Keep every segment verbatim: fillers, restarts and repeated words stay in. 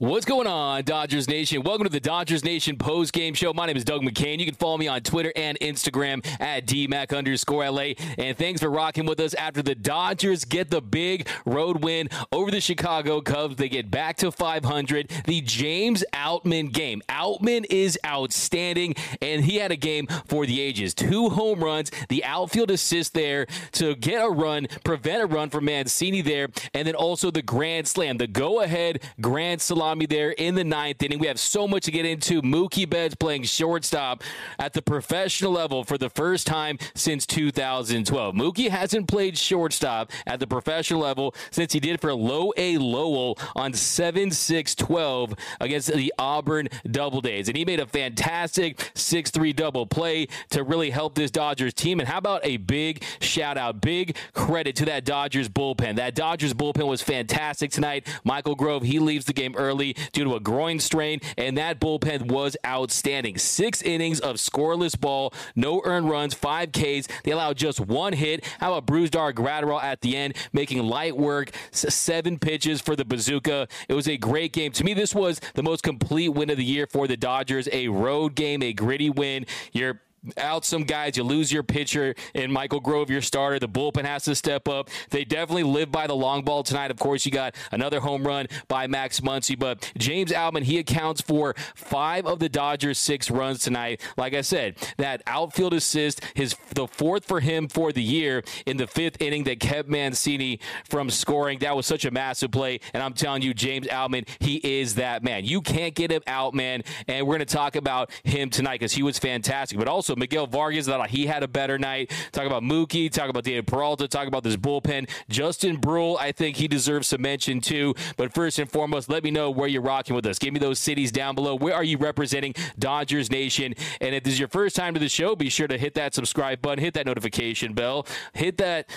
What's going on, Dodgers Nation? Welcome to the Dodgers Nation post-game show. My name is Doug McCain. You can follow me on Twitter and Instagram at DMac underscore LA. And thanks for rocking with us after the Dodgers get the big road win over the Chicago Cubs. They get back to five hundred. The James Outman game. Outman is outstanding, and he had a game for the ages. Two home runs, the outfield assist there to get a run, prevent a run from Mancini there, and then also the grand slam, the go-ahead grand slam me there in the ninth inning. We have so much to get into. Mookie Betts playing shortstop at the professional level for the first time since two thousand twelve. Mookie hasn't played shortstop at the professional level since he did for Low A Lowell on seven six twelve against the Auburn Double Days. And he made a fantastic six three double play to really help this Dodgers team. And how about a big shout out, big credit to that Dodgers bullpen. That Dodgers bullpen was fantastic tonight. Michael Grove, he leaves the game early due to a groin strain, and that bullpen was outstanding. Six innings of scoreless ball, no earned runs, five Ks. They allowed just one hit. How about Brusdar Graterol at the end, making light work, seven pitches for the bazooka. It was a great game. To me, this was the most complete win of the year for the Dodgers, a road game, a gritty win. You're out some guys, you lose your pitcher and Michael Grove, your starter. The bullpen has to step up. They definitely live by the long ball tonight. Of course, you got another home run by Max Muncy, but James Outman, he accounts for five of the Dodgers' six runs tonight. Like I said, that outfield assist, his the fourth for him for the year in the fifth inning that kept Mancini from scoring. That was such a massive play, and I'm telling you, James Outman, he is that man. You can't get him out, man, and we're going to talk about him tonight because he was fantastic, but also So Miguel Vargas, thought he had a better night. Talk about Mookie, talk about David Peralta, talk about this bullpen. Justin Brule, I think he deserves some mention too. But first and foremost, let me know where you're rocking with us. Give me those cities down below. Where are you representing Dodgers Nation? And if this is your first time to the show, be sure to hit that subscribe button, hit that notification bell, hit that...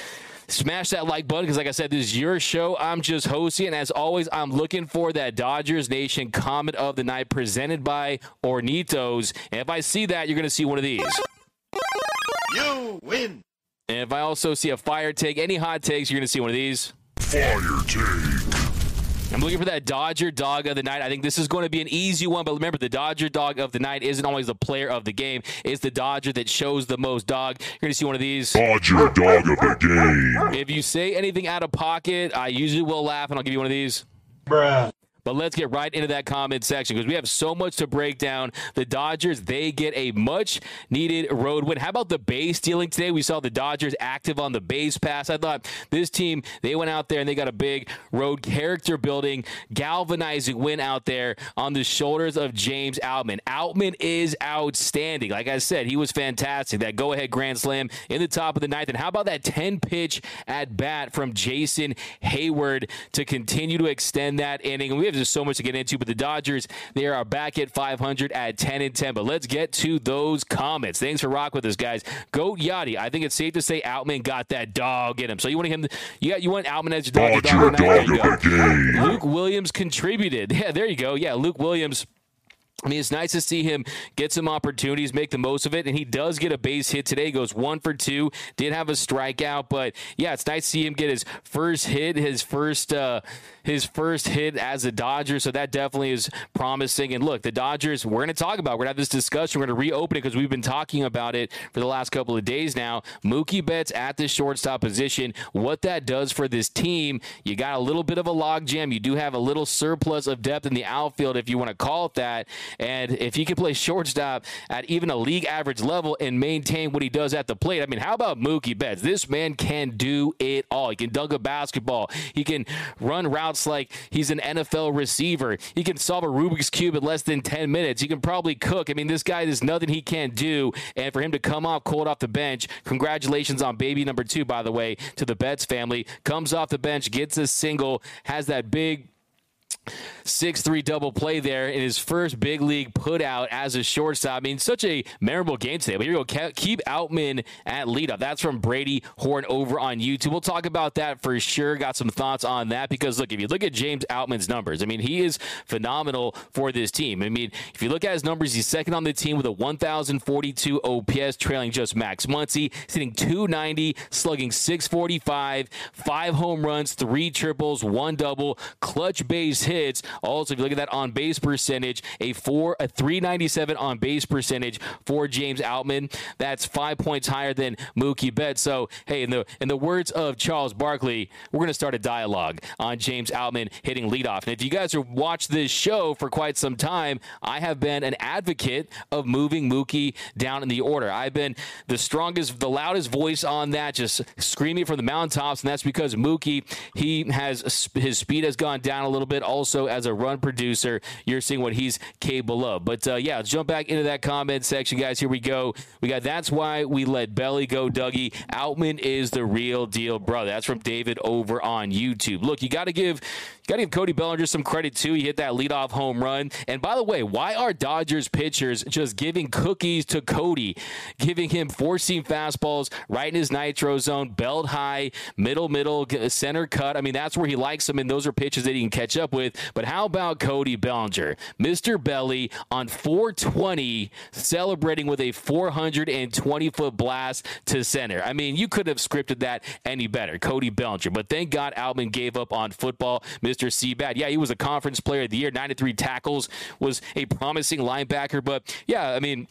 smash that like button because, like I said, this is your show. I'm just hosting, and as always, I'm looking for that Dodgers Nation comment of the night presented by Hornitos. And if I see that, you're going to see one of these. You win. And if I also see a fire take, any hot takes, you're going to see one of these. Fire take. I'm looking for that Dodger dog of the night. I think this is going to be an easy one, but remember, the Dodger dog of the night isn't always the player of the game. It's the Dodger that shows the most dog. You're going to see one of these. Dodger dog of the game. If you say anything out of pocket, I usually will laugh, and I'll give you one of these. Bruh. But let's get right into that comment section because we have so much to break down. The Dodgers, they get a much-needed road win. How about the base stealing today? We saw the Dodgers active on the base pass. I thought this team, they went out there and they got a big road character-building, galvanizing win out there on the shoulders of James Outman. Outman is outstanding. Like I said, he was fantastic. That go-ahead grand slam in the top of the ninth. And how about that ten-pitch at-bat from Jason Heyward to continue to extend that inning? And we have There's so much to get into, but the Dodgers, they are back at five hundred at ten and ten. But let's get to those comments. Thanks for rock with us, guys. Goat Yachty, I think it's safe to say Outman got that dog in him. So you want him? To, you got you want Outman as your dog? Dog, dog, dog, dog, dog. Luke Williams contributed. Yeah, there you go. Yeah, Luke Williams. I mean, it's nice to see him get some opportunities, make the most of it, and he does get a base hit today. He goes one for two, did have a strikeout, but yeah, it's nice to see him get his first hit, his first uh, his first hit as a Dodger, so that definitely is promising. And look, the Dodgers, we're going to talk about, we're going to have this discussion, we're going to reopen it because we've been talking about it for the last couple of days now. Mookie Betts at the shortstop position, what that does for this team. You got a little bit of a logjam. You do have a little surplus of depth in the outfield, if you want to call it that. And if he can play shortstop at even a league average level and maintain what he does at the plate, I mean, how about Mookie Betts? This man can do it all. He can dunk a basketball. He can run routes like he's an N F L receiver. He can solve a Rubik's Cube in less than ten minutes. He can probably cook. I mean, this guy, there's nothing he can't do. And for him to come off cold off the bench, congratulations on baby number two, by the way, to the Betts family. Comes off the bench, gets a single, has that big six three double play there in his first big league put out as a shortstop. I mean, such a memorable game today. But here we go. Keep Outman at leadoff. That's from Brady Horn over on YouTube. We'll talk about that for sure. Got some thoughts on that because, look, if you look at James Outman's numbers, I mean, he is phenomenal for this team. I mean, if you look at his numbers, he's second on the team with a one thousand forty-two O P S, trailing just Max Muncy, sitting two ninety, slugging six forty-five, five home runs, three triples, one double, clutch base hit. Hits. Also, if you look at that on base percentage, a four a three ninety-seven on base percentage for James Outman. That's five points higher than Mookie Betts. So, hey, in the in the words of Charles Barkley, we're going to start a dialogue on James Outman hitting leadoff. And if you guys have watched this show for quite some time, I have been an advocate of moving Mookie down in the order. I've been the strongest, the loudest voice on that, just screaming from the mountaintops, and that's because Mookie, he has his speed has gone down a little bit. Also, Also, as a run producer, you're seeing what he's capable of. But, uh, yeah, let's jump back into that comment section, guys. Here we go. We got That's Why We Let Belly Go, Dougie. Outman is the real deal, brother. That's from David over on YouTube. Look, you got to give you got to give Cody Bellinger some credit, too. He hit that leadoff home run. And, by the way, why are Dodgers pitchers just giving cookies to Cody, giving him four-seam fastballs right in his nitro zone, belt high, middle, middle, center cut? I mean, that's where he likes them, and those are pitches that he can catch up with. But how about Cody Bellinger, Mister Belly, on four twenty, celebrating with a four hundred twenty foot blast to center? I mean, you could have scripted that any better, Cody Bellinger. But thank God Outman gave up on football, Mister Seabad. Yeah, he was a conference player of the year, ninety-three tackles, was a promising linebacker. But, yeah, I mean,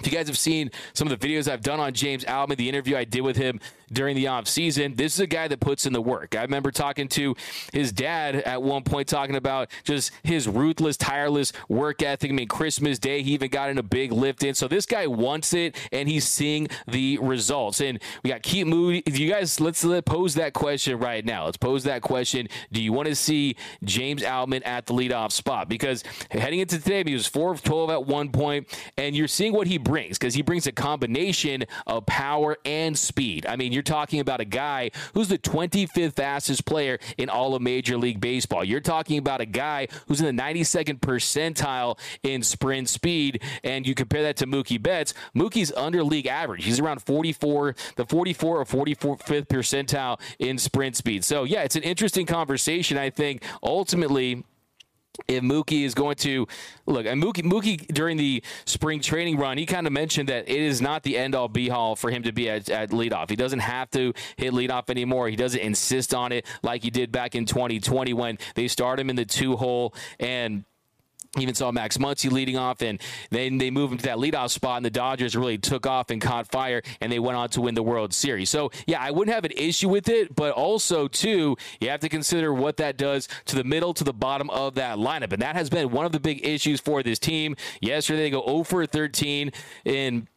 if you guys have seen some of the videos I've done on James Outman, the interview I did with him during the offseason, this is a guy that puts in the work. I remember talking to his dad at one point, talking about just his ruthless, tireless work ethic. I mean, Christmas Day, he even got in a big lift in. So this guy wants it, and he's seeing the results. And we got keep moving. If you guys, let's let, pose that question right now. Let's pose that question. Do you want to see James Outman at the leadoff spot? Because heading into today, he was four of twelve at one point, and you're seeing what he brings, because he brings a combination of power and speed. I mean, you're talking about a guy who's the twenty-fifth fastest player in all of Major League Baseball. You're talking about a guy who's in the ninety-second percentile in sprint speed, and you compare that to Mookie Betts. Mookie's under league average. He's around forty-four, the forty-four or forty-fifth percentile in sprint speed. So, yeah, it's an interesting conversation, I think, ultimately. If Mookie is going to look, and Mookie, Mookie during the spring training run, he kind of mentioned that it is not the end all be all for him to be at, at leadoff. He doesn't have to hit leadoff anymore. He doesn't insist on it like he did back in twenty twenty when they started him in the two hole and even saw Max Muncy leading off, and then they moved him to that leadoff spot, and the Dodgers really took off and caught fire, and they went on to win the World Series. So, yeah, I wouldn't have an issue with it, but also, too, you have to consider what that does to the middle, to the bottom of that lineup, and that has been one of the big issues for this team. Yesterday, they go oh for thirteen in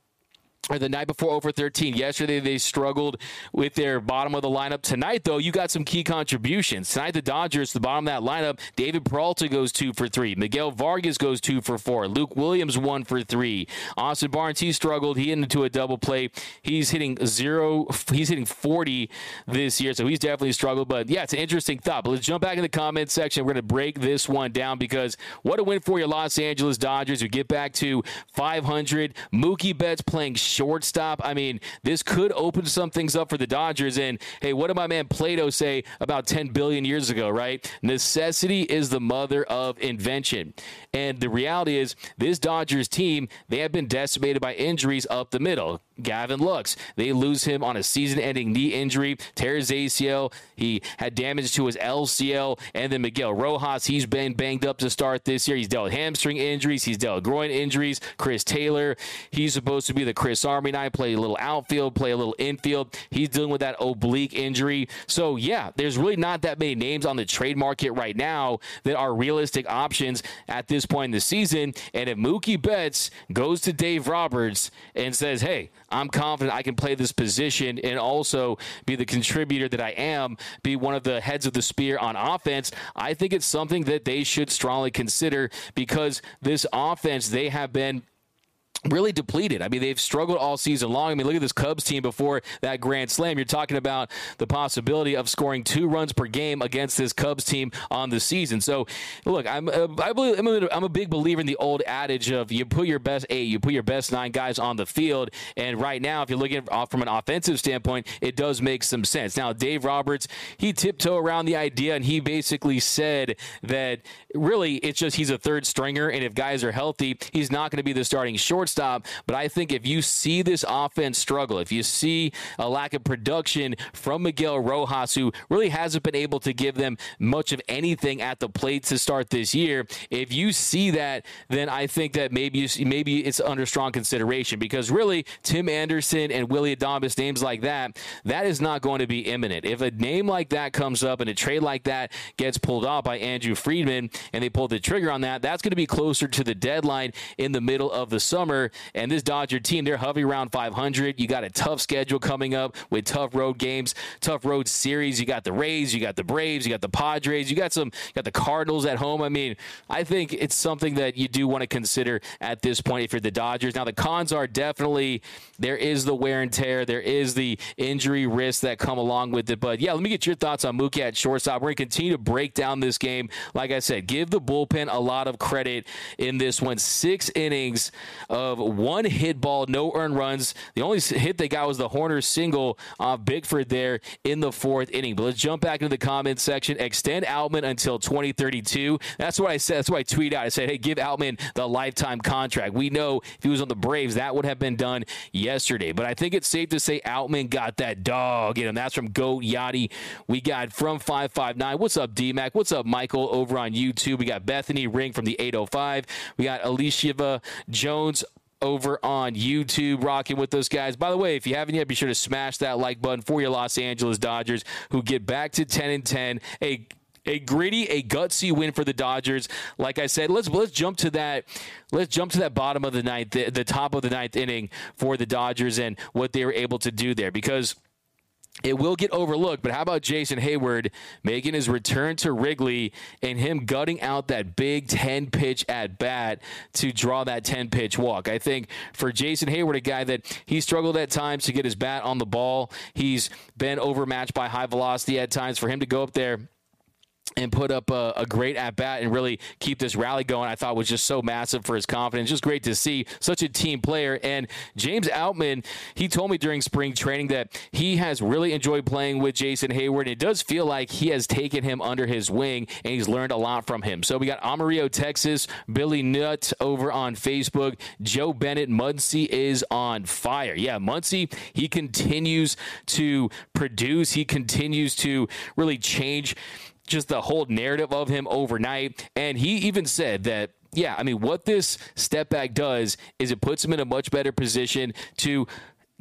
Or the night before, oh for thirteen. Yesterday, they struggled with their bottom of the lineup. Tonight, though, you got some key contributions. Tonight, the Dodgers, the bottom of that lineup, David Peralta goes two for three. Miguel Vargas goes two for four. Luke Williams, one for three. Austin Barnes, he struggled. He hit into a double play. He's hitting zero. He's hitting forty this year, so he's definitely struggled. But, yeah, it's an interesting thought. But let's jump back in the comments section. We're going to break this one down because what a win for your Los Angeles Dodgers, who get back to five hundred. Mookie Betts playing shit shortstop. I mean, this could open some things up for the Dodgers. And hey, what did my man Plato say about ten billion years ago, right? Necessity is the mother of invention. And the reality is this Dodgers team, they have been decimated by injuries up the middle. Gavin Lux, they lose him on a season-ending knee injury, tears A C L. He had damage to his L C L. And then Miguel Rojas, he's been banged up to start this year. He's dealt with hamstring injuries. He's dealt with groin injuries. Chris Taylor, he's supposed to be the Chris Army Knight, play a little outfield, play a little infield. He's dealing with that oblique injury. So, yeah, there's really not that many names on the trade market right now that are realistic options at this point in the season. And if Mookie Betts goes to Dave Roberts and says, hey, I'm confident I can play this position and also be the contributor that I am, be one of the heads of the spear on offense, I think it's something that they should strongly consider, because this offense, they have been really depleted. I mean, they've struggled all season long. I mean, look at this Cubs team before that grand slam. You're talking about the possibility of scoring two runs per game against this Cubs team on the season. So, look, I'm uh, I believe I'm a, I'm a big believer in the old adage of you put your best eight, you put your best nine guys on the field. And right now, if you're looking at, from an offensive standpoint, it does make some sense. Now, Dave Roberts, he tiptoed around the idea, and he basically said that really it's just he's a third stringer, and if guys are healthy, he's not going to be the starting shortstop. Stop, but I think if you see this offense struggle, if you see a lack of production from Miguel Rojas, who really hasn't been able to give them much of anything at the plate to start this year, if you see that, then I think that maybe you see, maybe it's under strong consideration, because really Tim Anderson and Willy Adames, names like that, that is not going to be imminent. If a name like that comes up and a trade like that gets pulled off by Andrew Friedman and they pulled the trigger on that, that's going to be closer to the deadline in the middle of the summer. And this Dodger team, they're hovering around five hundred. You got a tough schedule coming up with tough road games, tough road series. You got the Rays, you got the Braves, you got the Padres, you got some, you got the Cardinals at home. I mean, I think it's something that you do want to consider at this point if you're the Dodgers. Now, the cons are definitely there is the wear and tear, there is the injury risks that come along with it. But yeah, let me get your thoughts on Mookie at shortstop. We're going to continue to break down this game. Like I said, give the bullpen a lot of credit in this one. Six innings of one hit ball, no earned runs. The only hit they got was the Horner single off Bickford there in the fourth inning. But let's jump back into the comments section. Extend Outman until twenty thirty-two. That's what I said. That's what I tweeted out. I said, hey, give Outman the lifetime contract. We know if he was on the Braves, that would have been done yesterday. But I think it's safe to say Outman got that dog. You know, that's from Goat Yachty. We got from five five nine. What's up, D-Mac? What's up, Michael, over on YouTube? We got Bethany Ring from the eight oh five. We got Alicia Jones over on YouTube, rocking with those guys. By the way, if you haven't yet, be sure to smash that like button for your Los Angeles Dodgers, who get back to ten and ten. A a gritty, a gutsy win for the Dodgers. Like I said, let's let's jump to that. Let's jump to that bottom of the ninth, the, the top of the ninth inning for the Dodgers and what they were able to do there, because it will get overlooked, but how about Jason Heyward making his return to Wrigley and him gutting out that big ten-pitch at-bat to draw that ten-pitch walk? I think for Jason Heyward, a guy that he struggled at times to get his bat on the ball, he's been overmatched by high velocity at times. For him to go up there and put up a, a great at-bat and really keep this rally going, I thought was just so massive for his confidence. Just great to see such a team player. And James Outman, he told me during spring training that he has really enjoyed playing with Jason Heyward, and it does feel like he has taken him under his wing, and he's learned a lot from him. So we got Amarillo, Texas, Billy Nutt over on Facebook. Joe Bennett, Muncy is on fire. Yeah, Muncy, he continues to produce. He continues to really change just the whole narrative of him overnight. And he even said that, yeah, I mean, what this step back does is it puts him in a much better position to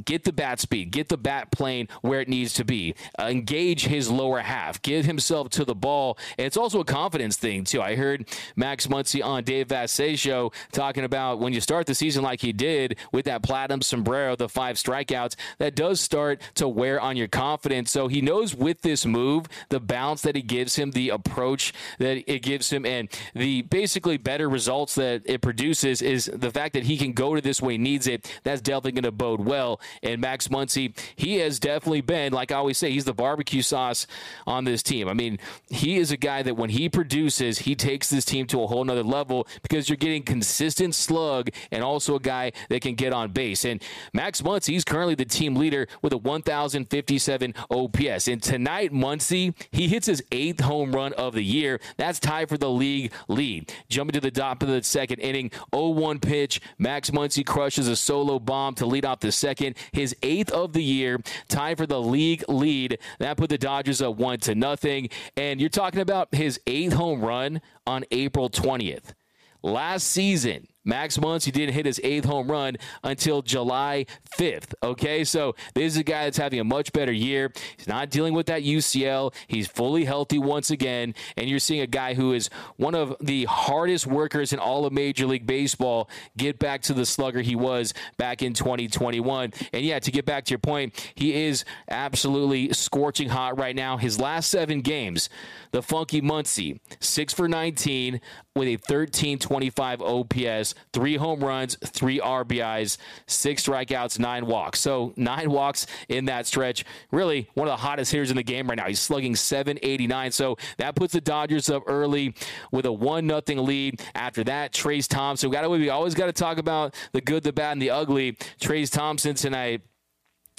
get the bat speed, get the bat plane where it needs to be, uh, engage his lower half, give himself to the ball. And it's also a confidence thing, too. I heard Max Muncy on Dave Vassay's show talking about when you start the season like he did with that platinum sombrero, the five strikeouts, that does start to wear on your confidence. So he knows with this move, the bounce that it gives him, the approach that it gives him, and the basically better results that it produces is the fact that he can go to this when he needs it. That's definitely going to bode well And Max Muncy, he has definitely been, like I always say, he's the barbecue sauce on this team. I mean, he is a guy that when he produces, he takes this team to a whole nother level because you're getting consistent slug and also a guy that can get on base. And Max Muncy, he's currently the team leader with a one thousand fifty-seven O P S. And tonight, Muncy, he hits his eighth home run of the year. That's tied for the league lead. Jumping to the top of the second inning, oh one pitch. Max Muncy crushes a solo bomb to lead off the second. His eighth of the year, tied for the league lead. That put the Dodgers up one to nothing. And you're talking about his eighth home run on April twentieth. Last season, Max Muncy didn't hit his eighth home run until July fifth, okay? So this is a guy that's having a much better year. He's not dealing with that U C L. He's fully healthy once again, and you're seeing a guy who is one of the hardest workers in all of Major League Baseball get back to the slugger he was back in twenty twenty-one. And, yeah, to get back to your point, he is absolutely scorching hot right now. His last seven games, the funky Muncy, six for nineteen with a thirteen twenty-five O P S. Three home runs, three R B Is, six strikeouts, nine walks. So nine walks in that stretch. Really one of the hottest hitters in the game right now. He's slugging seven eighty-nine. So that puts the Dodgers up early with a one nothing lead. After that, Trayce Thompson. We, gotta, we always got to talk about the good, the bad, and the ugly. Trayce Thompson tonight.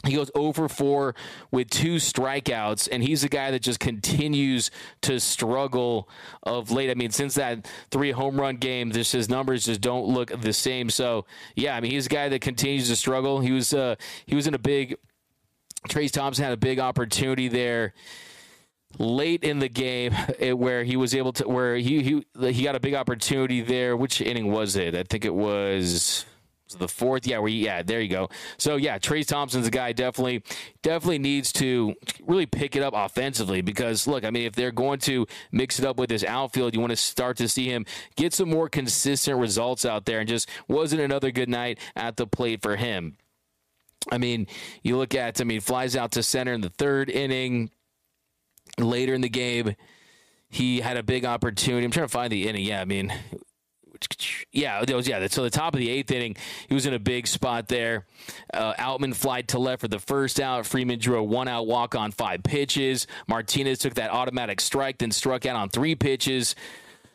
He goes oh for four with two strikeouts, and he's a guy that just continues to struggle of late. I mean, since that three home run game, just his numbers just don't look the same. So, yeah, I mean, he's a guy that continues to struggle. He was uh, he was in a big – Trayce Thompson had a big opportunity there late in the game where he was able to – where he, he he got a big opportunity there. Which inning was it? I think it was – the fourth, yeah, where he, yeah, there you go. So yeah, Trayce Thompson's a guy definitely, definitely needs to really pick it up offensively because look, I mean, if they're going to mix it up with this outfield, you want to start to see him get some more consistent results out there, and just wasn't another good night at the plate for him. I mean, you look at, I mean, flies out to center in the third inning. Later in the game, he had a big opportunity. I'm trying to find the inning. Yeah, I mean. Yeah, it was, yeah. So the top of the eighth inning, he was in a big spot there. Uh, Outman flied to left for the first out. Freeman drew a one-out walk on five pitches. Martinez took that automatic strike, then struck out on three pitches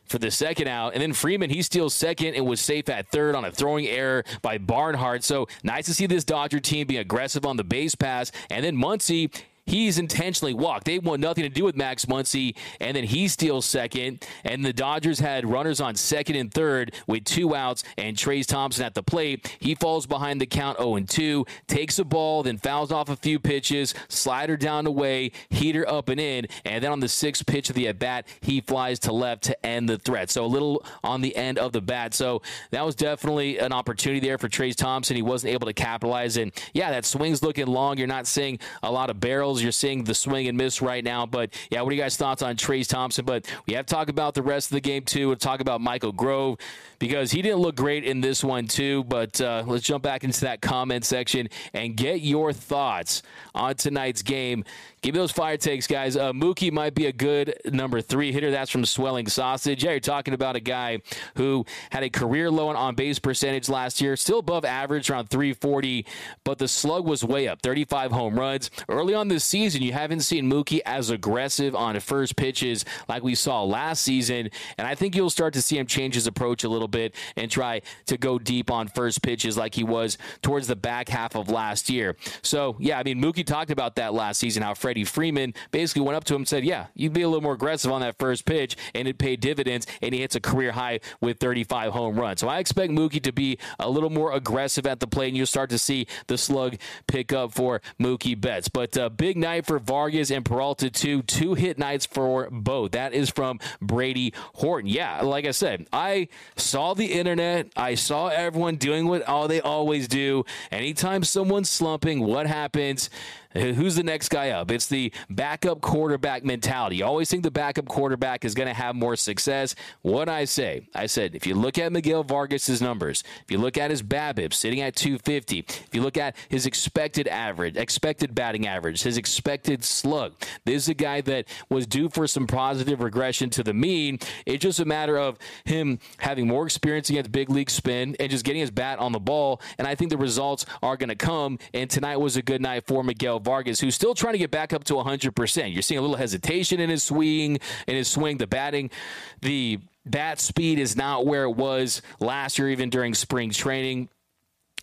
for the second out. And then Freeman, he steals second and was safe at third on a throwing error by Barnhart. So nice to see this Dodger team be aggressive on the base pass. And then Muncy, he's intentionally walked. They want nothing to do with Max Muncy, and then he steals second, and the Dodgers had runners on second and third with two outs, and Trayce Thompson at the plate. He falls behind the count oh and two, takes a ball, then fouls off a few pitches, slider down the way, heater up and in, and then on the sixth pitch of the at-bat, he flies to left to end the threat. So a little on the end of the bat. So that was definitely an opportunity there for Trayce Thompson. He wasn't able to capitalize, and yeah, that swing's looking long. You're not seeing a lot of barrels. You're seeing the swing and miss right now. But, yeah, what are you guys' thoughts on Trayce Thompson? But we have to talk about the rest of the game, too. We'll talk about Michael Grove because he didn't look great in this one, too. But uh, let's jump back into that comment section and get your thoughts on tonight's game. Give me those fire takes, guys. Uh, Mookie might be a good number three hitter. That's from Swelling Sausage. Yeah, you're talking about a guy who had a career low in on-base percentage last year, still above average, around three forty, but the slug was way up, thirty-five home runs. Early on this season, you haven't seen Mookie as aggressive on first pitches like we saw last season, and I think you'll start to see him change his approach a little bit and try to go deep on first pitches like he was towards the back half of last year. So, yeah, I mean, Mookie talked about that last season, how Fred Freddie Freeman basically went up to him and said, yeah, you'd be a little more aggressive on that first pitch, and it paid dividends, and he hits a career high with thirty-five home runs. So I expect Mookie to be a little more aggressive at the plate, and you'll start to see the slug pick up for Mookie Betts. But a uh, big night for Vargas and Peralta, too. Two hit nights for both. That is from Brady Horton. Yeah, like I said, I saw the internet. I saw everyone doing what all they always do. Anytime someone's slumping, what happens? Who's the next guy up? It's the backup quarterback mentality. You always think the backup quarterback is going to have more success. What I say, I said, if you look at Miguel Vargas' numbers, if you look at his BABIP sitting at two fifty, if you look at his expected average, expected batting average, his expected slug, this is a guy that was due for some positive regression to the mean. It's just a matter of him having more experience against big league spin and just getting his bat on the ball. And I think the results are going to come. And tonight was a good night for Miguel Vargas, who's still trying to get back up to one hundred percent. You're seeing a little hesitation in his swing, in his swing, the batting, the bat speed is not where it was last year, even during spring training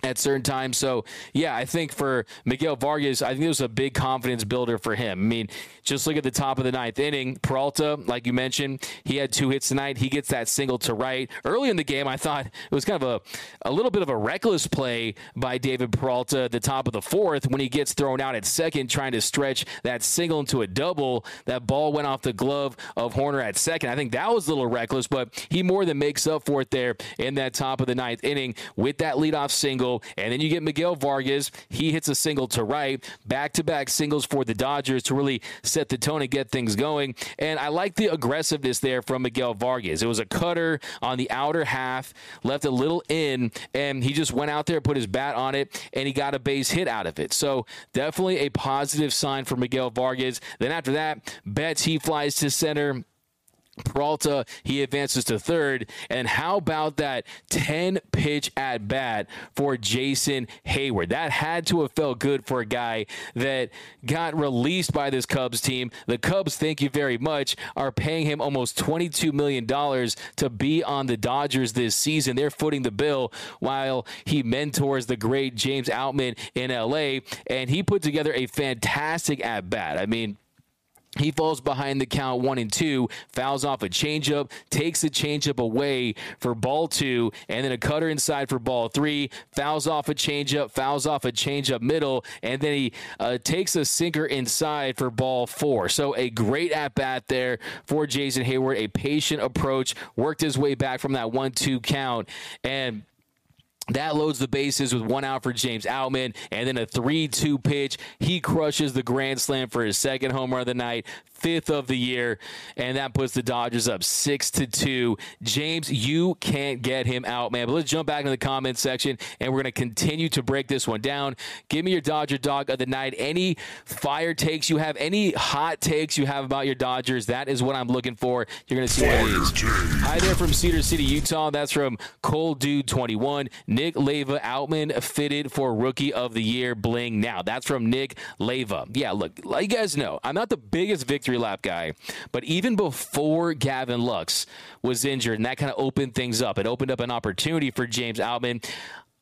at certain times. So, yeah, I think for Miguel Vargas, I think it was a big confidence builder for him. I mean, just look at the top of the ninth inning. Peralta, like you mentioned, he had two hits tonight. He gets that single to right. Early in the game, I thought it was kind of a, a little bit of a reckless play by David Peralta at the top of the fourth when he gets thrown out at second, trying to stretch that single into a double. That ball went off the glove of Horner at second. I think that was a little reckless, but he more than makes up for it there in that top of the ninth inning with that leadoff single. And then you get Miguel Vargas. He hits a single to right. Back-to-back singles for the Dodgers to really set the tone and get things going. And I like the aggressiveness there from Miguel Vargas. It was a cutter on the outer half, left a little in, and he just went out there, put his bat on it, and he got a base hit out of it. So definitely a positive sign for Miguel Vargas. Then after that, Betts, he flies to center. Peralta, he advances to third. And how about that ten-pitch at-bat for Jason Heyward? That had to have felt good for a guy that got released by this Cubs team. The Cubs, thank you very much, are paying him almost twenty-two million dollars to be on the Dodgers this season. They're footing the bill while he mentors the great James Outman in L A, and he put together a fantastic at-bat. I mean, he falls behind the count one and two, fouls off a changeup, takes the changeup away for ball two, and then a cutter inside for ball three, fouls off a changeup, fouls off a changeup middle, and then he uh, takes a sinker inside for ball four. So a great at-bat there for Jason Heyward, a patient approach, worked his way back from that one two count, and that loads the bases with one out for James Outman, and then a three two pitch. He crushes the grand slam for his second home run of the night, fifth of the year, and that puts the Dodgers up six to two. James, you can't get him out, man. But let's jump back into the comments section, and we're going to continue to break this one down. Give me your Dodger dog of the night. Any fire takes you have, any hot takes you have about your Dodgers, that is what I'm looking for. You're going to see fire one of these. James. Hi there from Cedar City, Utah. That's from Cold Dude twenty-one. Nick Leyva, Outman fitted for Rookie of the Year, bling now. That's from Nick Leyva. Yeah, look, like you guys know, I'm not the biggest victory lap guy, but even before Gavin Lux was injured, and that kind of opened things up, it opened up an opportunity for James Outman.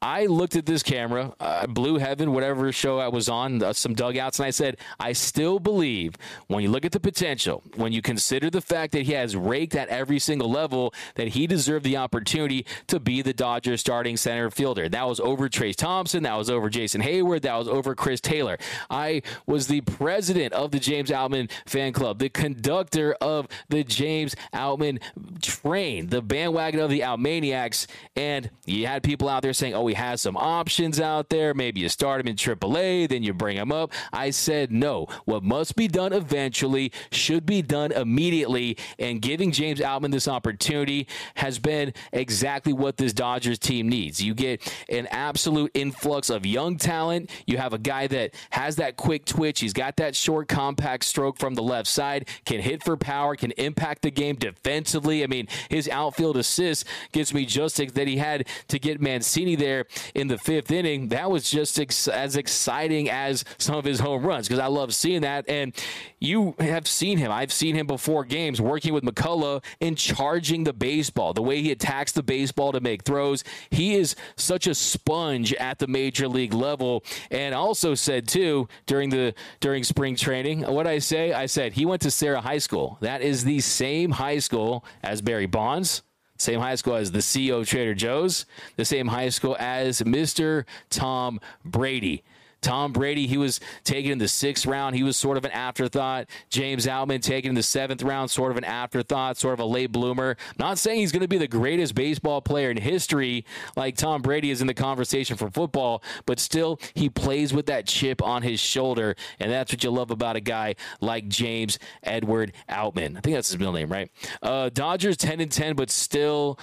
I looked at this camera, uh, Blue Heaven, whatever show I was on, uh, some dugouts, and I said, I still believe when you look at the potential, when you consider the fact that he has raked at every single level, that he deserved the opportunity to be the Dodgers starting center fielder. That was over Trayce Thompson. That was over Jason Heyward. That was over Chris Taylor. I was the president of the James Outman fan club, the conductor of the James Outman train, the bandwagon of the Outmaniacs, and you had people out there saying, oh, we has some options out there. Maybe you start him in triple A, then you bring him up. I said no. What must be done eventually should be done immediately, and giving James Outman this opportunity has been exactly what this Dodgers team needs. You get an absolute influx of young talent. You have a guy that has that quick twitch. He's got that short, compact stroke from the left side, can hit for power, can impact the game defensively. I mean, his outfield assist gets me just that he had to get Mancini there in the fifth inning. That was just ex- as exciting as some of his home runs, because I love seeing that. And you have seen him. I've seen him before games working with McCullough and charging the baseball, the way he attacks the baseball to make throws. He is such a sponge at the major league level. And also said, too, during the during spring training, what I say, I said he went to Sarah High School. That is the same high school as Barry Bonds. Same high school as the C E O of Trader Joe's, the same high school as Mister Tom Brady. Tom Brady, he was taken in the sixth round. He was sort of an afterthought. James Outman taken in the seventh round, sort of an afterthought, sort of a late bloomer. Not saying he's going to be the greatest baseball player in history like Tom Brady is in the conversation for football, but still he plays with that chip on his shoulder, and that's what you love about a guy like James Edward Outman. I think that's his middle name, right? Uh, Dodgers ten and ten, but still...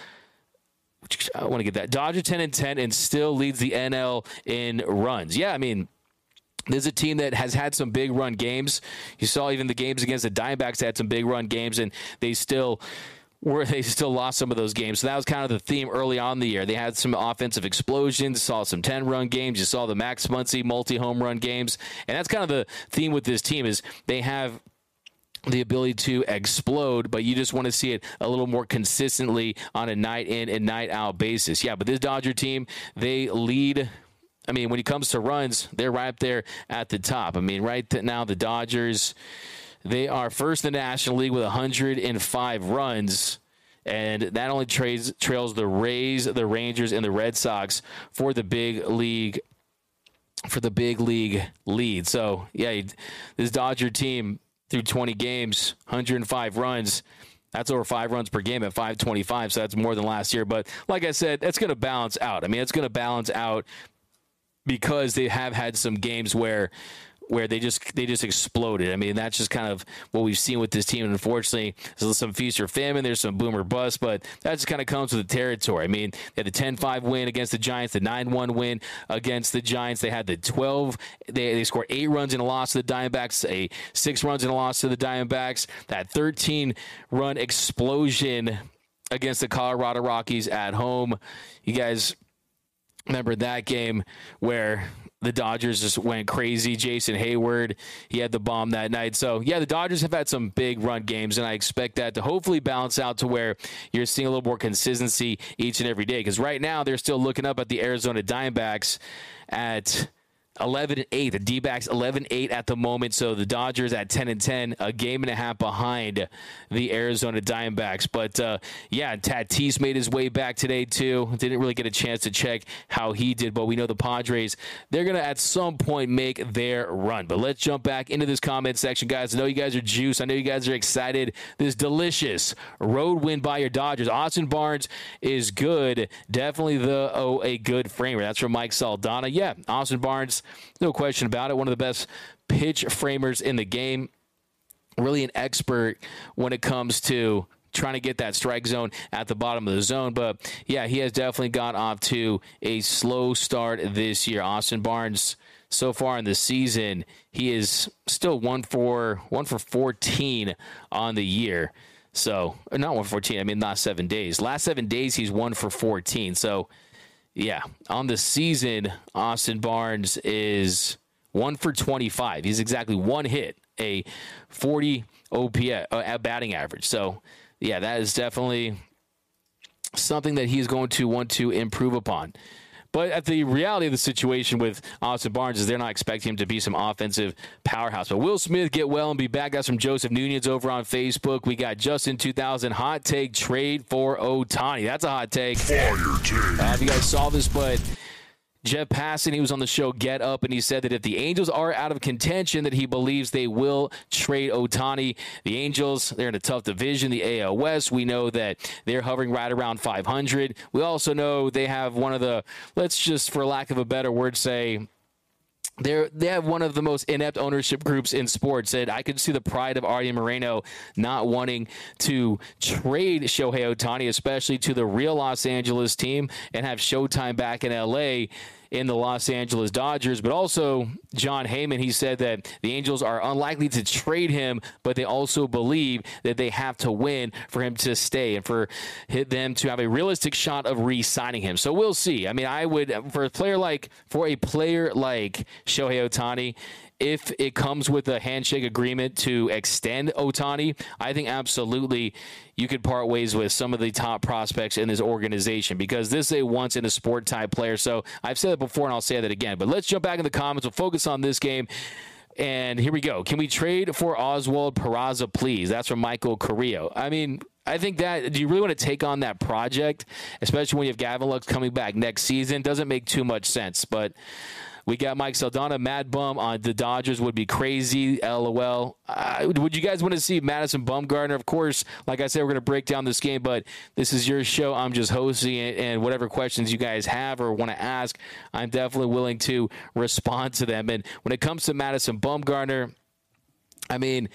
I want to get that. Dodgers ten and ten and still leads the N L in runs. Yeah, I mean, there's a team that has had some big run games. You saw even the games against the Diamondbacks had some big run games, and they still were they still lost some of those games. So that was kind of the theme early on in the year. They had some offensive explosions, saw some ten-run games. You saw the Max Muncy multi-home run games. And that's kind of the theme with this team is they have – the ability to explode, but you just want to see it a little more consistently on a night in and night out basis. Yeah, but this Dodger team, they lead. I mean, when it comes to runs, they're right up there at the top. I mean, right now, the Dodgers, they are first in the National League with one hundred five runs. And that only trails, trails the Rays, the Rangers, and the Red Sox for the big league for the big league lead. So, yeah, this Dodger team, through twenty games, one hundred five runs. That's over five runs per game at five twenty-five, so that's more than last year. But like I said, that's going to balance out. I mean, it's going to balance out because they have had some games where where they just they just exploded. I mean, that's just kind of what we've seen with this team. And unfortunately, there's some feast or famine. There's some boom or bust, but that just kind of comes with the territory. I mean, they had a ten five win against the Giants, the nine one win against the Giants. They had the twelve. They, they scored eight runs in a loss to the Diamondbacks, a six runs in a loss to the Diamondbacks. That thirteen-run explosion against the Colorado Rockies at home. You guys remember that game where the Dodgers just went crazy. Jason Heyward, he had the bomb that night. So, yeah, the Dodgers have had some big run games, and I expect that to hopefully balance out to where you're seeing a little more consistency each and every day. Because right now they're still looking up at the Arizona Diamondbacks at eleven and eight. The D-backs eleven and eight at the moment. So the Dodgers at ten and ten, a game and a half behind the Arizona Diamondbacks. But, uh, yeah, Tatis made his way back today, too. Didn't really get a chance to check how he did, but we know the Padres, they're going to at some point make their run. But let's jump back into this comment section, guys. I know you guys are juiced. I know you guys are excited. This delicious road win by your Dodgers. Austin Barnes is good. Definitely the, oh, a good framer. That's from Mike Saldana. Yeah, Austin Barnes, no question about it. One of the best pitch framers in the game. Really an expert when it comes to trying to get that strike zone at the bottom of the zone. But, yeah, he has definitely got off to a slow start this year. Austin Barnes, so far in the season, he is still one for, one for fourteen on the year. So, not one for fourteen. I mean, last seven days. Last seven days, he's one for fourteen. So, yeah, on the season, Austin Barnes is one for twenty-five. He's exactly one hit, a forty O P S uh, batting average. So, yeah, that is definitely something that he's going to want to improve upon. But at the reality of the situation with Austin Barnes is they're not expecting him to be some offensive powerhouse. But Will Smith, get well and be back. That's from Joseph Nunez over on Facebook. We got Justin two thousand, hot take, trade for Ohtani. That's a hot take. Fire take. I don't know if you guys saw this, but Jeff Passan, he was on the show Get Up, and he said that if the Angels are out of contention, that he believes they will trade Ohtani. The Angels, they're in a tough division, the A L West. We know that they're hovering right around five hundred. We also know they have one of the, let's just, for lack of a better word, say, They're, they have one of the most inept ownership groups in sports, and I could see the pride of Artie Moreno not wanting to trade Shohei Ohtani, especially to the real Los Angeles team, and have Showtime back in L A in the Los Angeles Dodgers. But also, John Heyman, he said that the Angels are unlikely to trade him, but they also believe that they have to win for him to stay and for them to have a realistic shot of re-signing him. So we'll see. I mean, I would, for a player like, for a player like Shohei Ohtani, if it comes with a handshake agreement to extend Ohtani, I think absolutely you could part ways with some of the top prospects in this organization, because this is a once-in-a-sport type player. So I've said that before, and I'll say that again. But let's jump back in the comments. We'll focus on this game. And here we go. Can we trade for Oswald Peraza, please? That's from Michael Carrillo. I mean, I think that, do you really want to take on that project, especially when you have Gavin Lux coming back next season? Doesn't make too much sense, but We got Mike Saldana. Mad Bum on the Dodgers would be crazy, LOL. Uh, would you guys want to see Madison Bumgarner? Of course, like I said, we're going to break down this game, but this is your show. I'm just hosting it, and whatever questions you guys have or want to ask, I'm definitely willing to respond to them. And when it comes to Madison Bumgarner, I mean,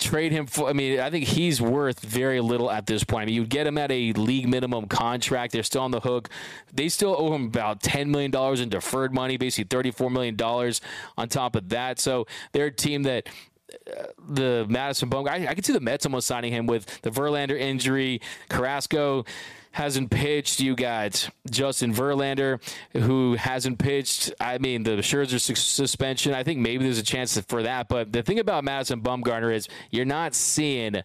trade him for, I mean, I think he's worth very little at this point. I mean, you'd get him at a league minimum contract. They're still on the hook. They still owe him about ten million dollars in deferred money, basically thirty-four million dollars on top of that. So they're a team that uh, the Madison Bumgarner, I, I could see the Mets almost signing him with the Verlander injury. Carrasco hasn't pitched. You got Justin Verlander, who hasn't pitched. I mean, the Scherzer su- suspension, I think maybe there's a chance for that. But the thing about Madison Bumgarner is you're not seeing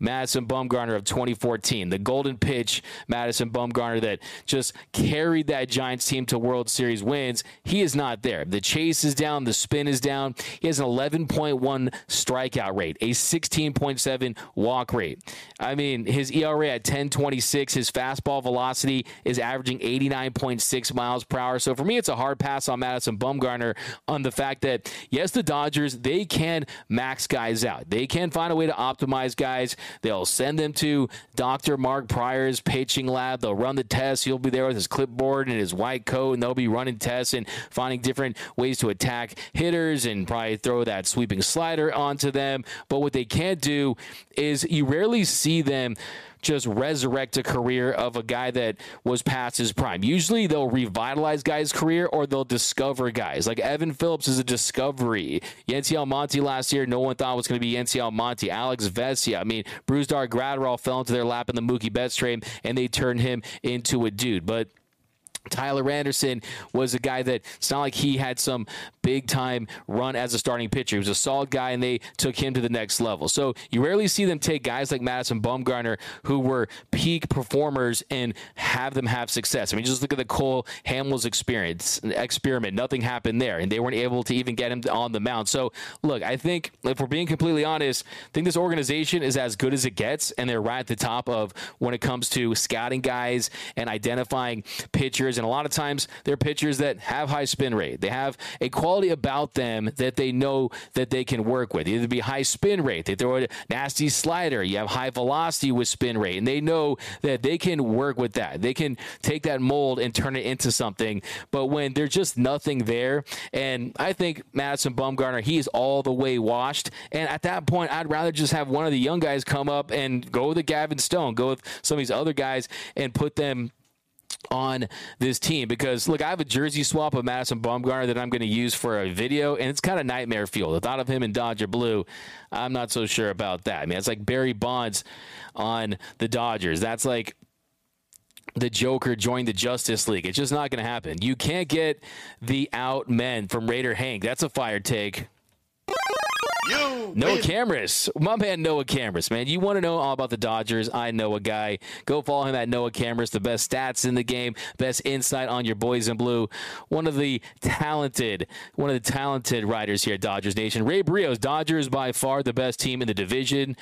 Madison Bumgarner of twenty fourteen, the golden pitch Madison Bumgarner that just carried that Giants team to World Series wins. He is not there. The chase is down. The spin is down. He has an eleven point one strikeout rate, a sixteen point seven walk rate. I mean, his E R A at ten twenty-six, his fastball velocity is averaging eighty-nine point six miles per hour. So for me, it's a hard pass on Madison Bumgarner on the fact that, yes, the Dodgers, they can max guys out. They can find a way to optimize guys. They'll send them to Doctor Mark Pryor's pitching lab. They'll run the tests. He'll be there with his clipboard and his white coat, and they'll be running tests and finding different ways to attack hitters and probably throw that sweeping slider onto them. But what they can't do is you rarely see them just resurrect a career of a guy that was past his prime. Usually they'll revitalize guys' career or they'll discover guys. Like Evan Phillips is a discovery. Yency Almonte last year, no one thought was going to be Yency Almonte. Alex Vesia, I mean, Brusdar Graterol fell into their lap in the Mookie Betts trade and they turned him into a dude. But Tyler Anderson was a guy that it's not like he had some big-time run as a starting pitcher. He was a solid guy, and they took him to the next level. So you rarely see them take guys like Madison Bumgarner who were peak performers and have them have success. I mean, just look at the Cole Hamels experience, experiment. Nothing happened there, and they weren't able to even get him on the mound. So, look, I think, if we're being completely honest, I think this organization is as good as it gets, and they're right at the top of when it comes to scouting guys and identifying pitchers. And a lot of times they're pitchers that have high spin rate. They have a quality about them that they know that they can work with. Either be high spin rate, they throw a nasty slider, you have high velocity with spin rate, and they know that they can work with that. They can take that mold and turn it into something. But when there's just nothing there, and I think Madison Bumgarner, he is all the way washed. And at that point, I'd rather just have one of the young guys come up and go with the Gavin Stone, go with some of these other guys and put them on this team. Because look, I have a jersey swap of Madison Bumgarner that I'm going to use for a video, and it's kind of nightmare fuel. The thought of him in Dodger blue, I'm not so sure about that. I mean, it's like Barry Bonds on the Dodgers. That's like the Joker joined the Justice League. It's just not going to happen. You can't get the Outman from Raider Hank. That's a fire take. You Noah win. Camrys. My man Noah Camrys, man. You want to know all about the Dodgers? I know a guy. Go follow him at Noah Camrys. The best stats in the game, best insight on your boys in blue. One of the talented, one of the talented writers here at Dodgers Nation. Ray Barrios, Dodgers by far the best team in the division.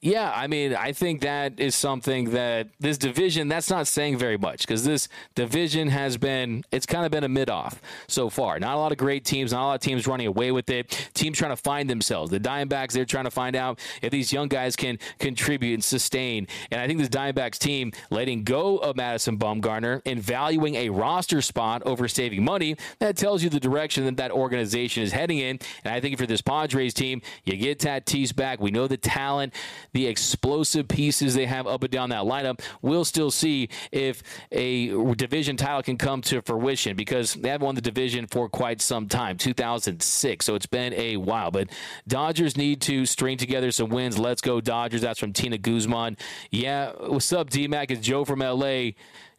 Yeah, I mean, I think that is something that this division, that's not saying very much, because this division has been, it's kind of been a mid-off so far. Not a lot of great teams, not a lot of teams running away with it. Teams trying to find themselves. The Diamondbacks, they're trying to find out if these young guys can contribute and sustain. And I think this Diamondbacks team letting go of Madison Bumgarner and valuing a roster spot over saving money, that tells you the direction that that organization is heading in. And I think for this Padres team, you get Tatis back. We know the talent, the explosive pieces they have up and down that lineup. We'll still see if a division title can come to fruition, because they haven't won the division for quite some time, two thousand six. So it's been a while. But Dodgers need to string together some wins. Let's go, Dodgers. That's from Tina Guzman. Yeah, what's up, D-Mac? It's Joe from L A.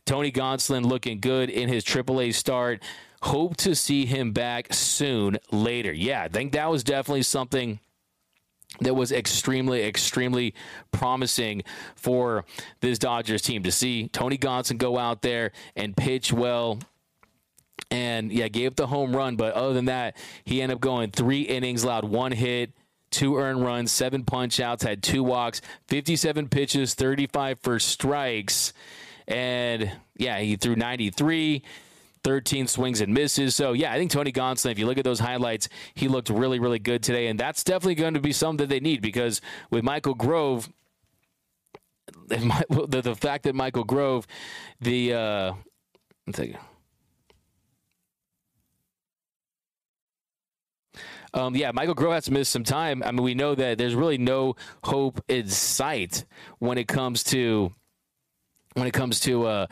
Tony Gonsolin looking good in his triple A start. Hope to see him back soon later. Yeah, I think that was definitely something that was extremely, extremely promising for this Dodgers team to see Tony Gonsolin go out there and pitch well. And, yeah, gave up the home run. But other than that, he ended up going three innings, allowed one hit, two earned runs, seven punch outs, had two walks, fifty-seven pitches, thirty-five for strikes. And, yeah, he threw ninety-three. thirteen swings and misses. So, yeah, I think Tony Gonsolin, if you look at those highlights, he looked really, really good today. And that's definitely going to be something that they need, because with Michael Grove, the, the fact that Michael Grove, the uh, – one second. Um, yeah, Michael Grove has missed some time. I mean, we know that there's really no hope in sight when it comes to when it comes to uh,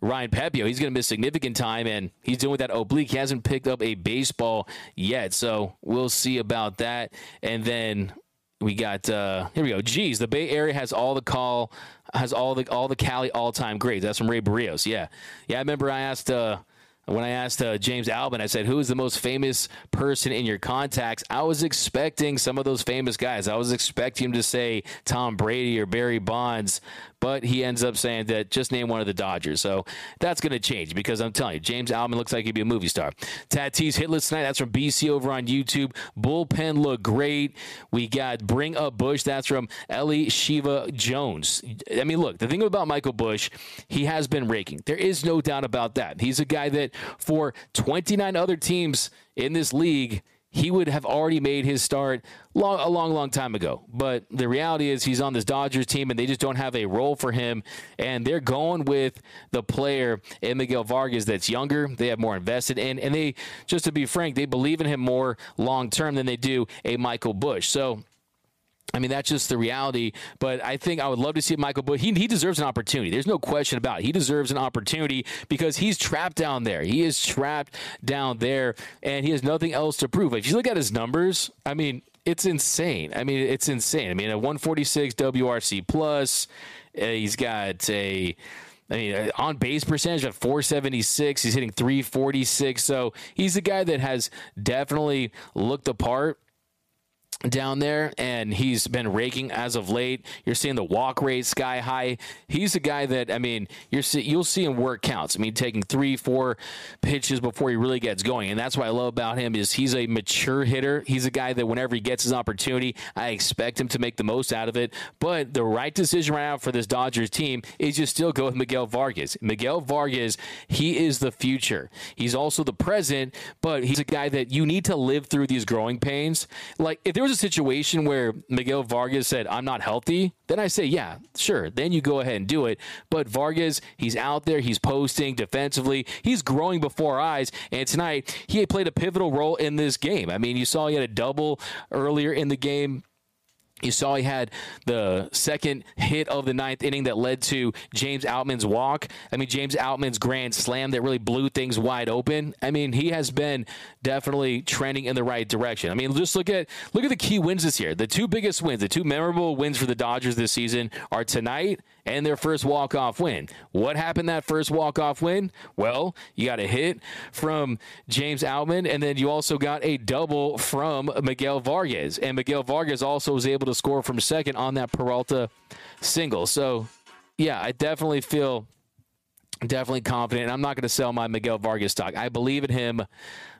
Ryan Pepiot. He's going to miss significant time, and he's doing that oblique. He hasn't picked up a baseball yet, so we'll see about that. And then we got uh, here we go. Geez, the Bay Area has all the call has all the all the Cali all time greats. That's from Ray Barrios. Yeah, yeah. I remember I asked. Uh, When I asked uh, James Outman, I said, who is the most famous person in your contacts? I was expecting some of those famous guys. I was expecting him to say Tom Brady or Barry Bonds, but he ends up saying that just name one of the Dodgers. So that's going to change, because I'm telling you, James Outman looks like he'd be a movie star. Tatis hitless tonight. That's from B C over on YouTube. Bullpen looked great. We got Bring Up Busch. That's from Ellie Shiva Jones. I mean, look, the thing about Michael Busch, he has been raking. There is no doubt about that. He's a guy that for twenty-nine other teams in this league, he would have already made his start long, a long, long time ago. But the reality is he's on this Dodgers team, and they just don't have a role for him. And they're going with the player in Miguel Vargas that's younger. They have more invested in. And they, just to be frank, they believe in him more long-term than they do a Michael Busch. So, I mean, that's just the reality. But I think I would love to see Michael Busch. He, he deserves an opportunity. There's no question about it. He deserves an opportunity, because he's trapped down there. He is trapped down there, and he has nothing else to prove. If you look at his numbers, I mean, it's insane. I mean, it's insane. I mean, a one forty-six W R C plus. Uh, he's got a... I mean, on base percentage at four seventy-six, he's hitting three forty-six. So he's a guy that has definitely looked the part down there, and he's been raking as of late. You're seeing the walk rate sky high. He's a guy that, I mean, you're see, you'll see him work counts. I mean, taking three, four pitches before he really gets going, and that's what I love about him is he's a mature hitter. He's a guy that whenever he gets his opportunity, I expect him to make the most out of it. But the right decision right now for this Dodgers team is just still go with Miguel Vargas. Miguel Vargas, he is the future. He's also the present, but he's a guy that you need to live through these growing pains. Like, if there was a situation where Miguel Vargas said, I'm not healthy, then I say, yeah, sure. Then you go ahead and do it. But Vargas, he's out there. He's posting defensively. He's growing before our eyes. And tonight, he played a pivotal role in this game. I mean, you saw he had a double earlier in the game. You saw he had the second hit of the ninth inning that led to James Outman's walk. I mean, James Outman's grand slam that really blew things wide open. I mean, he has been definitely trending in the right direction. I mean, just look at look at the key wins this year. The two biggest wins, the two memorable wins for the Dodgers this season are tonight and their first walk-off win. What happened that first walk-off win? Well, you got a hit from James Outman, and then you also got a double from Miguel Vargas. And Miguel Vargas also was able to score from second on that Peralta single. So, yeah, I definitely feel definitely confident. And I'm not going to sell my Miguel Vargas stock. I believe in him